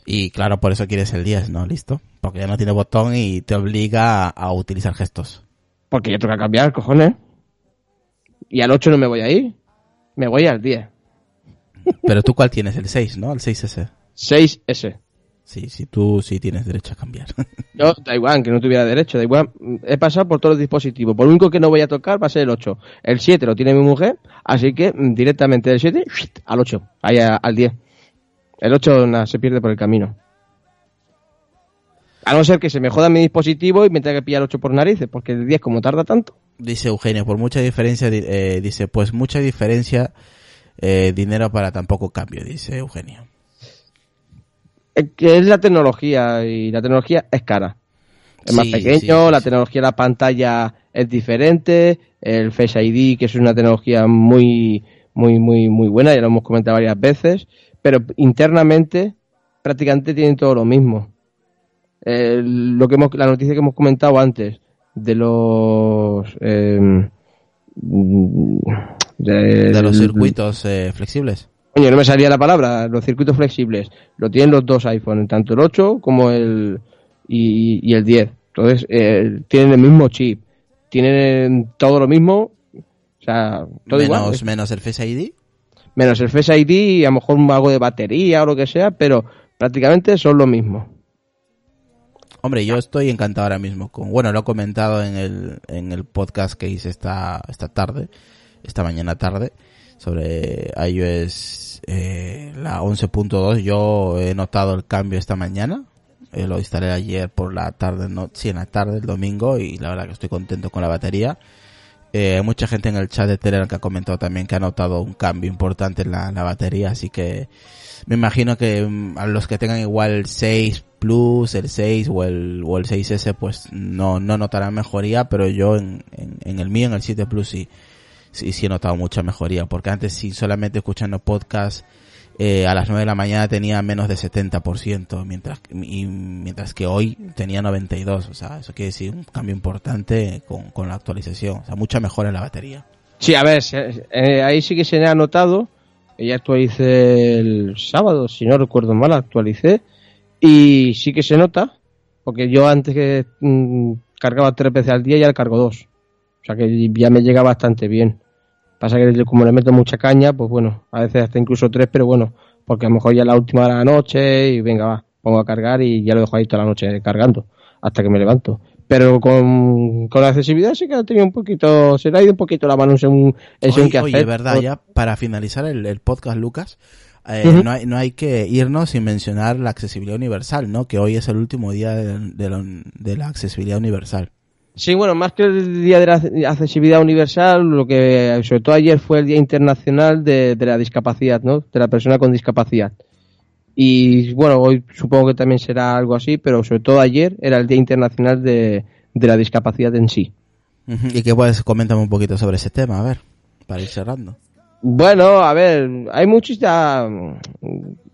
Y claro, por eso quieres el 10, ¿no? Listo. Porque ya no tiene botón y te obliga a utilizar gestos. Porque ya toca cambiar, cojones. Y al 8 no me voy a ir. Me voy al 10. Pero tú, ¿cuál tienes? El 6, ¿no? El 6S. 6S. Sí, tú sí tienes derecho a cambiar. Yo, da igual, que no tuviera derecho, da igual. He pasado por todos los dispositivos. Por lo único que no voy a tocar va a ser el 8. El 7 lo tiene mi mujer, así que directamente del 7 al 8, ahí al 10. El 8 se pierde por el camino. A no ser que se me joda mi dispositivo y me tenga que pillar el 8 por narices, porque el 10 como tarda tanto. Dice Eugenio, pues mucha diferencia dinero para tan poco cambio, dice Eugenio. Es la tecnología, y la tecnología es cara. Es más pequeño, la tecnología de la pantalla es diferente, el Face ID, que es una tecnología muy buena, ya lo hemos comentado varias veces, pero internamente prácticamente tienen todo lo mismo. La noticia que hemos comentado antes de los circuitos flexibles. Coño, no me salía la palabra. Los circuitos flexibles lo tienen los dos iPhone, tanto el 8 como el y el 10. Entonces tienen el mismo chip, tienen todo lo mismo, o sea, todo igual. Menos el Face ID. Menos el Face ID y a lo mejor algo de batería o lo que sea, pero prácticamente son lo mismo. Hombre, yo estoy encantado ahora mismo con... Bueno, lo he comentado en el podcast que hice esta mañana tarde, sobre iOS la 11.2. Yo he notado el cambio esta mañana. Lo instalé ayer por la tarde, el domingo, y la verdad que estoy contento con la batería. Hay mucha gente en el chat de Telegram que ha comentado también que ha notado un cambio importante en la batería, así que me imagino que a los que tengan igual el 6 Plus, el 6 o el 6S, pues no notarán mejoría, pero yo en el mío, en el 7 Plus sí he notado mucha mejoría, porque antes solamente escuchando podcast a las 9 de la mañana tenía menos de 70%, mientras que hoy tenía 92%, o sea, eso quiere decir un cambio importante con la actualización, o sea, mucha mejora en la batería. Sí, a ver, ahí sí que se ha notado, ya actualicé el sábado, si no recuerdo mal, actualicé, y sí que se nota, porque yo antes que cargaba 3 veces al día, ya le cargo 2, o sea que ya me llega bastante bien. Pasa que como le meto mucha caña, pues bueno, a veces hasta incluso 3, pero bueno, porque a lo mejor ya es la última de la noche y venga, va, pongo a cargar y ya lo dejo ahí toda la noche cargando hasta que me levanto. Pero con la accesibilidad sí que ha tenido un poquito, se le ha ido un poquito la mano según que hacer. Oye, verdad, ya para finalizar el podcast, Lucas, uh-huh. no hay que irnos sin mencionar la accesibilidad universal, ¿no? Que hoy es el último día de la accesibilidad universal. Sí, bueno, más que el Día de la Accesibilidad Universal, lo que sobre todo ayer fue el Día Internacional de la Discapacidad, ¿no? De la persona con discapacidad. Y bueno, hoy supongo que también será algo así, pero sobre todo ayer era el Día Internacional de la Discapacidad en sí. Uh-huh. Y que puedes comentarme un poquito sobre ese tema, a ver, para ir cerrando. Bueno, a ver, hay muchos ya...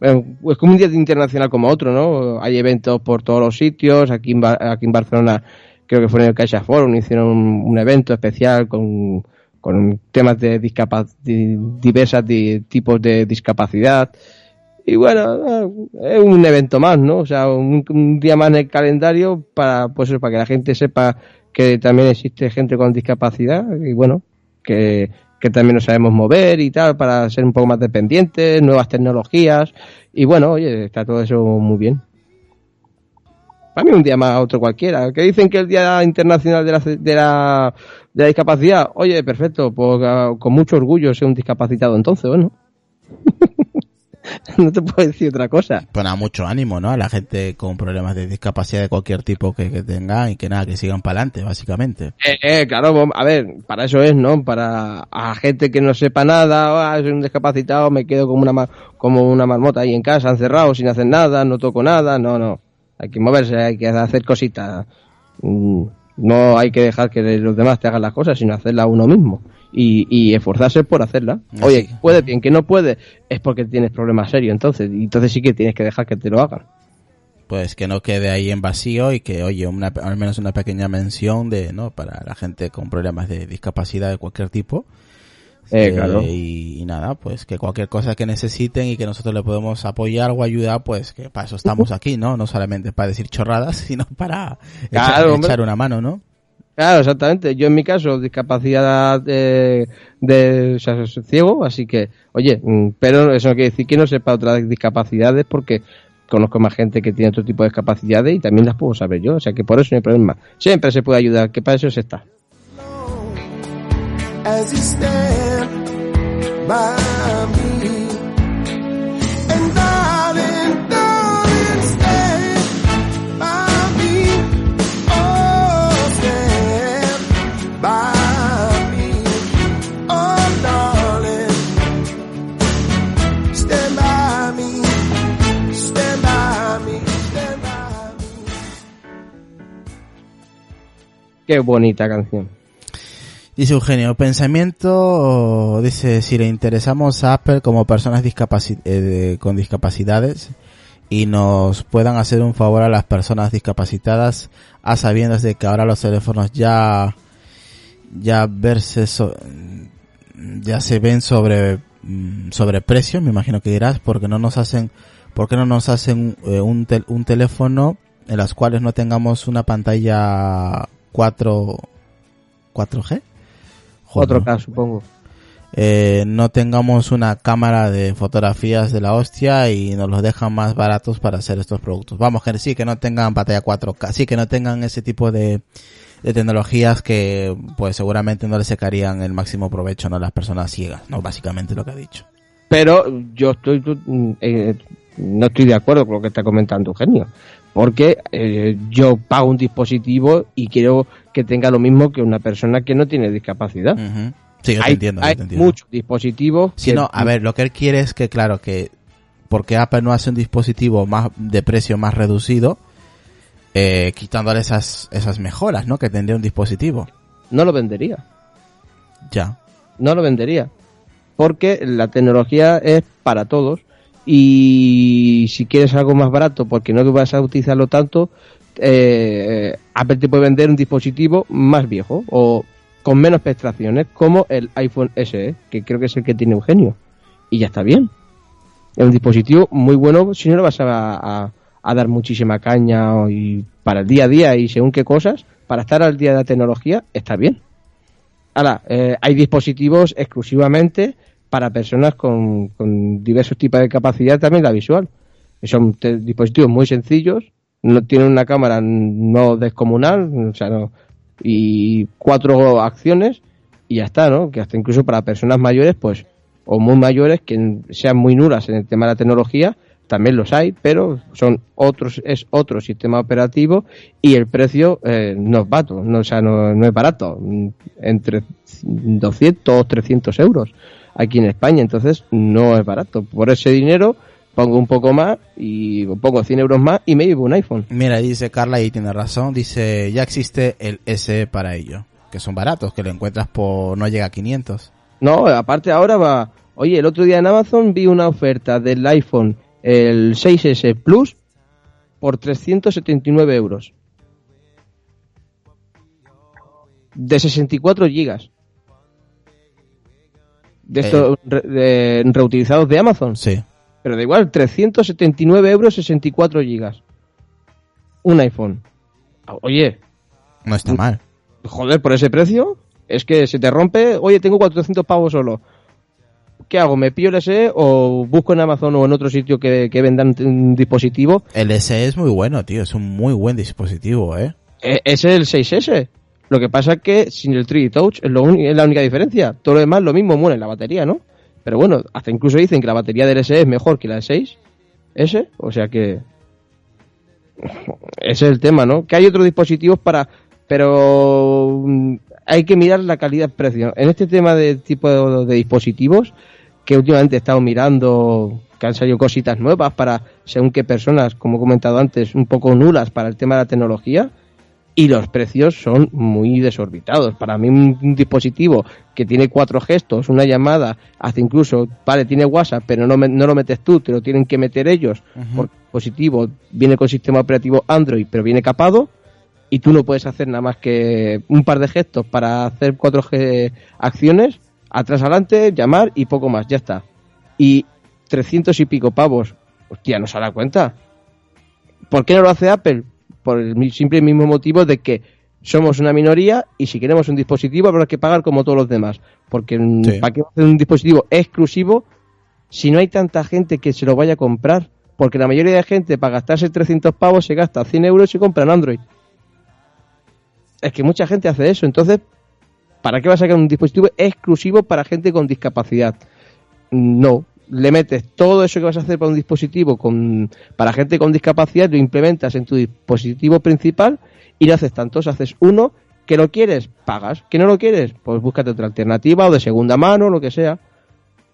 es como un día internacional como otro, ¿no? Hay eventos por todos los sitios, aquí en Barcelona... Creo que fue en el Caixa Forum, hicieron un evento especial con temas de diversas tipos de discapacidad. Y bueno, es un evento más, ¿no? O sea, un día más en el calendario para que la gente sepa que también existe gente con discapacidad y bueno, que también nos sabemos mover y tal, para ser un poco más dependientes, nuevas tecnologías. Y bueno, oye, está todo eso muy bien. A mí un día más, otro cualquiera. Que dicen que el Día Internacional de la Discapacidad, oye, perfecto, pues con mucho orgullo soy un discapacitado, entonces, bueno. No te puedo decir otra cosa. Pues nada, mucho ánimo, ¿no? A la gente con problemas de discapacidad de cualquier tipo que tengan y que nada, que sigan para adelante, básicamente. Claro, a ver, para eso es, ¿no? Para a gente que no sepa nada, soy un discapacitado, me quedo como una marmota ahí en casa, encerrado, sin hacer nada, no toco nada, no. Hay que moverse, hay que hacer cositas. No hay que dejar que los demás te hagan las cosas, sino hacerlas uno mismo. Y esforzarse por hacerlas. Oye, puedes bien, que no puedes, es porque tienes problemas serios. Entonces sí que tienes que dejar que te lo hagan. Pues que no quede ahí en vacío y que, oye, al menos una pequeña mención de, ¿no? Para la gente con problemas de discapacidad de cualquier tipo. Claro. Y nada, pues que cualquier cosa que necesiten y que nosotros le podemos apoyar o ayudar, pues que para eso estamos aquí, ¿no? No solamente para decir chorradas, sino para echar una mano, ¿no? Claro, exactamente. Yo en mi caso, discapacidad soy ciego, así que, oye, pero eso no quiere decir que no sepa otras discapacidades, porque conozco más gente que tiene otro tipo de discapacidades y también las puedo saber yo, o sea que por eso no hay problema. Siempre se puede ayudar, que para eso se está. As you stand by me, and darling, stand by me, oh, stand by me, oh, darling, Qué bonita canción. Dice Eugenio, pensamiento, dice, si le interesamos a Apple como personas con discapacidades y nos puedan hacer un favor a las personas discapacitadas, a sabiendas de que ahora los teléfonos ya se ven sobre precios, me imagino que dirás, ¿por qué no nos hacen un teléfono en las cuales no tengamos una pantalla 4G? 4K, supongo. No tengamos una cámara de fotografías de la hostia y nos los dejan más baratos para hacer estos productos. Vamos, que sí, que no tengan pantalla 4K, sí, que no tengan ese tipo de tecnologías que pues seguramente no le sacarían el máximo provecho, ¿no?, a las personas ciegas, ¿no? Básicamente lo que ha dicho. Pero yo no estoy de acuerdo con lo que está comentando Eugenio, porque yo pago un dispositivo y quiero que tenga lo mismo que una persona que no tiene discapacidad. Uh-huh. Sí, yo te entiendo. Muchos dispositivos... Sí, lo que él quiere es que, claro, que porque Apple no hace un dispositivo más de precio más reducido, quitándole esas mejoras, ¿no?, que tendría un dispositivo. No lo vendería. Ya. No lo vendería. Porque la tecnología es para todos y si quieres algo más barato porque no vas a utilizarlo tanto, Apple te puede vender un dispositivo más viejo o con menos prestaciones, como el iPhone SE, que creo que es el que tiene Eugenio. Y ya está bien. Es un dispositivo muy bueno si no lo vas a dar muchísima caña y para el día a día y según qué cosas, para estar al día de la tecnología, está bien. Ahora, hay dispositivos exclusivamente para personas con diversos tipos de capacidad, también la visual. Son dispositivos muy sencillos, no tienen una cámara no descomunal, o sea, no, y 4 acciones y ya está, ¿no? Que hasta incluso para personas mayores, pues, o muy mayores, que sean muy nulas en el tema de la tecnología, también los hay, pero es otro sistema operativo y el precio no es barato, no es barato, entre 200 o 300 euros aquí en España, entonces no es barato. Por ese dinero pongo un poco más y pongo 100 euros más y me llevo un iPhone. Mira, dice Carla y tiene razón, dice, ya existe el SE para ello, que son baratos, que lo encuentras por no llega a 500. No, aparte ahora va, oye, el otro día en Amazon vi una oferta del iPhone el 6S Plus por 379 euros de 64 gigas de estos reutilizados de Amazon. Sí, pero da igual, 379 euros 64 gigas un iPhone. Oye, no está mal, joder, por ese precio es que se te rompe. Oye, tengo 400 pavos solo, ¿qué hago? ¿Me pillo el SE o busco en Amazon o en otro sitio que vendan un dispositivo? El SE es muy bueno, tío. Es un muy buen dispositivo, ¿eh? Es el 6S. Lo que pasa es que sin el 3D Touch es la única diferencia. Todo lo demás lo mismo, bueno, en la batería, ¿no? Pero bueno, hasta incluso dicen que la batería del SE es mejor que la del 6S. O sea que... ese es el tema, ¿no? Que hay otros dispositivos para... pero hay que mirar la calidad-precio. En este tema de tipo de dispositivos... que últimamente he estado mirando, que han salido cositas nuevas para según qué personas, como he comentado antes, un poco nulas para el tema de la tecnología, y los precios son muy desorbitados. Para mí un dispositivo que tiene 4 gestos, una llamada, hasta incluso, vale, tiene WhatsApp, pero no lo metes tú, te lo tienen que meter ellos. Uh-huh. Porque el dispositivo viene con sistema operativo Android, pero viene capado, y tú no puedes hacer nada más que un par de gestos para hacer 4 acciones, atrás, adelante, llamar y poco más, ya está. Y 300 y pico pavos, hostia, no se da cuenta. ¿Por qué no lo hace Apple? Por el simple y mismo motivo de que somos una minoría y si queremos un dispositivo habrá que pagar como todos los demás. Porque sí. ¿Para qué hacer un dispositivo exclusivo si no hay tanta gente que se lo vaya a comprar? Porque la mayoría de gente para gastarse 300 pavos se gasta 100 euros y compran Android. Es que mucha gente hace eso, entonces... ¿para qué vas a sacar un dispositivo exclusivo para gente con discapacidad? No, le metes todo eso que vas a hacer para un dispositivo para gente con discapacidad, lo implementas en tu dispositivo principal y no haces tantos, haces uno, que lo quieres, pagas, que no lo quieres, pues búscate otra alternativa o de segunda mano, lo que sea.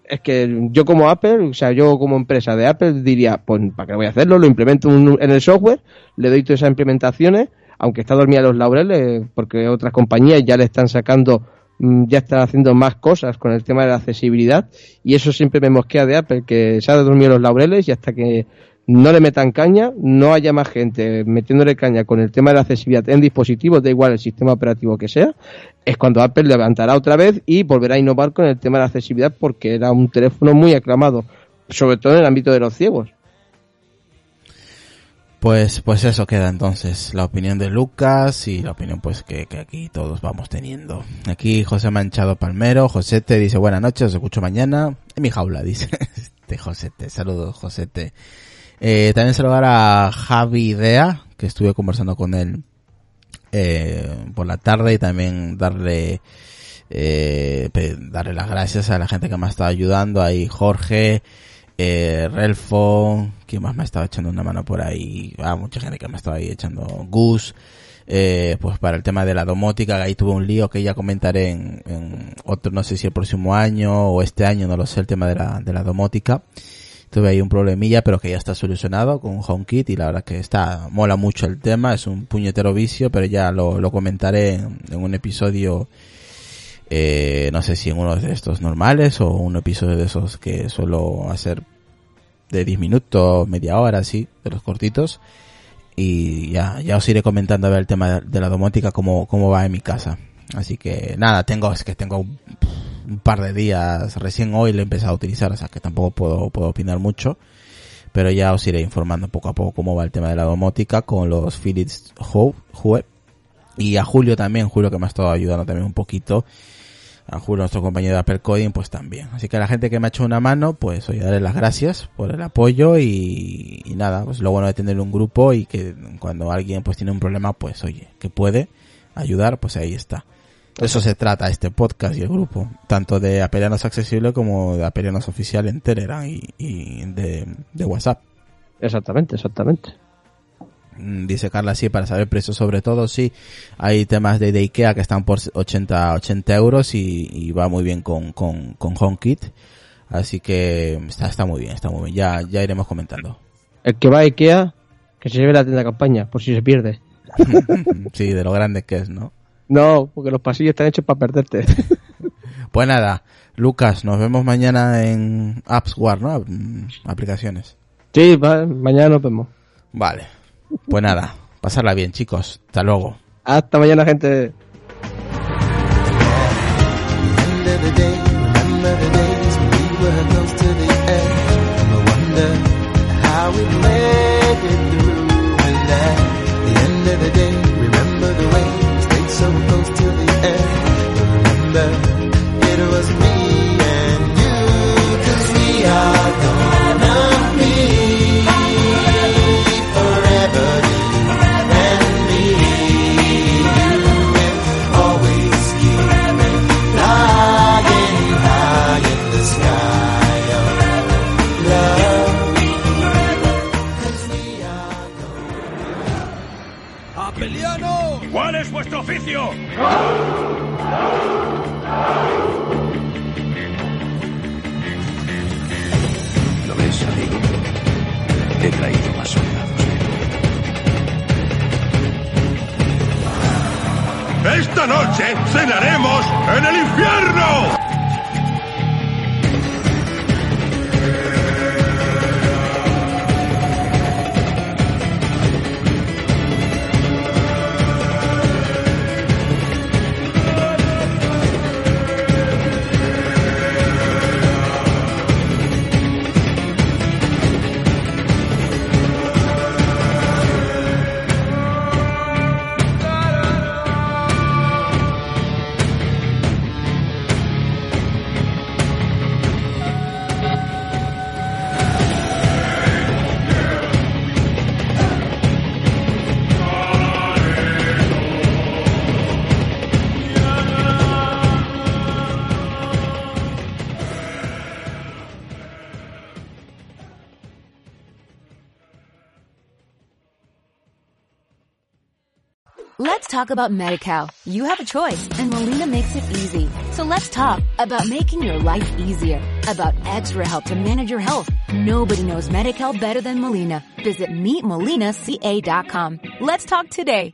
Es que yo como Apple, o sea, yo como empresa de Apple diría, pues ¿para qué voy a hacerlo? Lo implemento en el software, le doy todas esas implementaciones... aunque está dormida a los laureles, porque otras compañías ya le están sacando, ya están haciendo más cosas con el tema de la accesibilidad, y eso siempre me mosquea de Apple, que se ha dormido a los laureles, y hasta que no le metan caña, no haya más gente metiéndole caña con el tema de la accesibilidad en dispositivos, da igual el sistema operativo que sea, es cuando Apple levantará otra vez y volverá a innovar con el tema de la accesibilidad, porque era un teléfono muy aclamado, sobre todo en el ámbito de los ciegos. Pues eso queda entonces, la opinión de Lucas y la opinión pues que aquí todos vamos teniendo. Aquí José Manchado Palmero, Josete dice buenas noches, os escucho mañana en mi jaula, dice Josete, saludos Josete. También saludar a Javi Dea, que estuve conversando con él por la tarde, y también darle las gracias a la gente que me ha estado ayudando, ahí Jorge, Relfo, quien más me ha estado echando una mano por ahí, mucha gente que me ha estado ahí echando, Gus, pues para el tema de la domótica, ahí tuve un lío que ya comentaré en otro, no sé si el próximo año o este año, no lo sé, el tema de la domótica. Tuve ahí un problemilla, pero que ya está solucionado con HomeKit, y la verdad que mola mucho el tema, es un puñetero vicio, pero ya lo comentaré en un episodio, no sé si en uno de estos normales o un episodio de esos que suelo hacer de 10 minutos, media hora, así, de los cortitos, y ya os iré comentando a ver el tema de la domótica, cómo va en mi casa. Así que nada, tengo un par de días, recién hoy lo he empezado a utilizar, o sea que tampoco puedo opinar mucho, pero ya os iré informando poco a poco cómo va el tema de la domótica con los Philips Hue. Y a Julio que me ha estado ayudando también un poquito, a Julio, nuestro compañero de Apple Coding, pues también. Así que a la gente que me ha hecho una mano, pues hoy daré las gracias por el apoyo, y nada, pues lo bueno de tener un grupo, y que cuando alguien pues tiene un problema, pues oye, que puede ayudar, pues ahí está. De eso se trata este podcast y el grupo, tanto de Apelianos Accesible como de Apelianos Oficial en Telegram y de WhatsApp. Exactamente. Dice Carla, sí, para saber precios sobre todo, sí, hay temas de IKEA que están por 80 euros y va muy bien con HomeKit, así que está muy bien, ya iremos comentando. El que va a IKEA, que se lleve la tienda de campaña, por si se pierde. Sí, de lo grande que es, ¿no? No, porque los pasillos están hechos para perderte. Pues nada, Lucas, nos vemos mañana en AppsWar, ¿no? Aplicaciones. Sí, mañana nos vemos. Vale, pues nada, pasarla bien, chicos. Hasta luego. Hasta mañana, gente. So close to the end, but remember, it was me and you, 'cause we are gonna be forever, you and me, you will always keep me flying high in the sky of love, 'cause we are gonna... ¡Apeliano! ¿Cuál es vuestro oficio? ¿Lo ves, amigo? He traído más soldados. Esta noche cenaremos en el infierno. Talk about Medi-Cal. You have a choice, and Molina makes it easy. So let's talk about making your life easier, about extra help to manage your health. Nobody knows Medi-Cal better than Molina. Visit meetmolinaca.com. Let's talk today.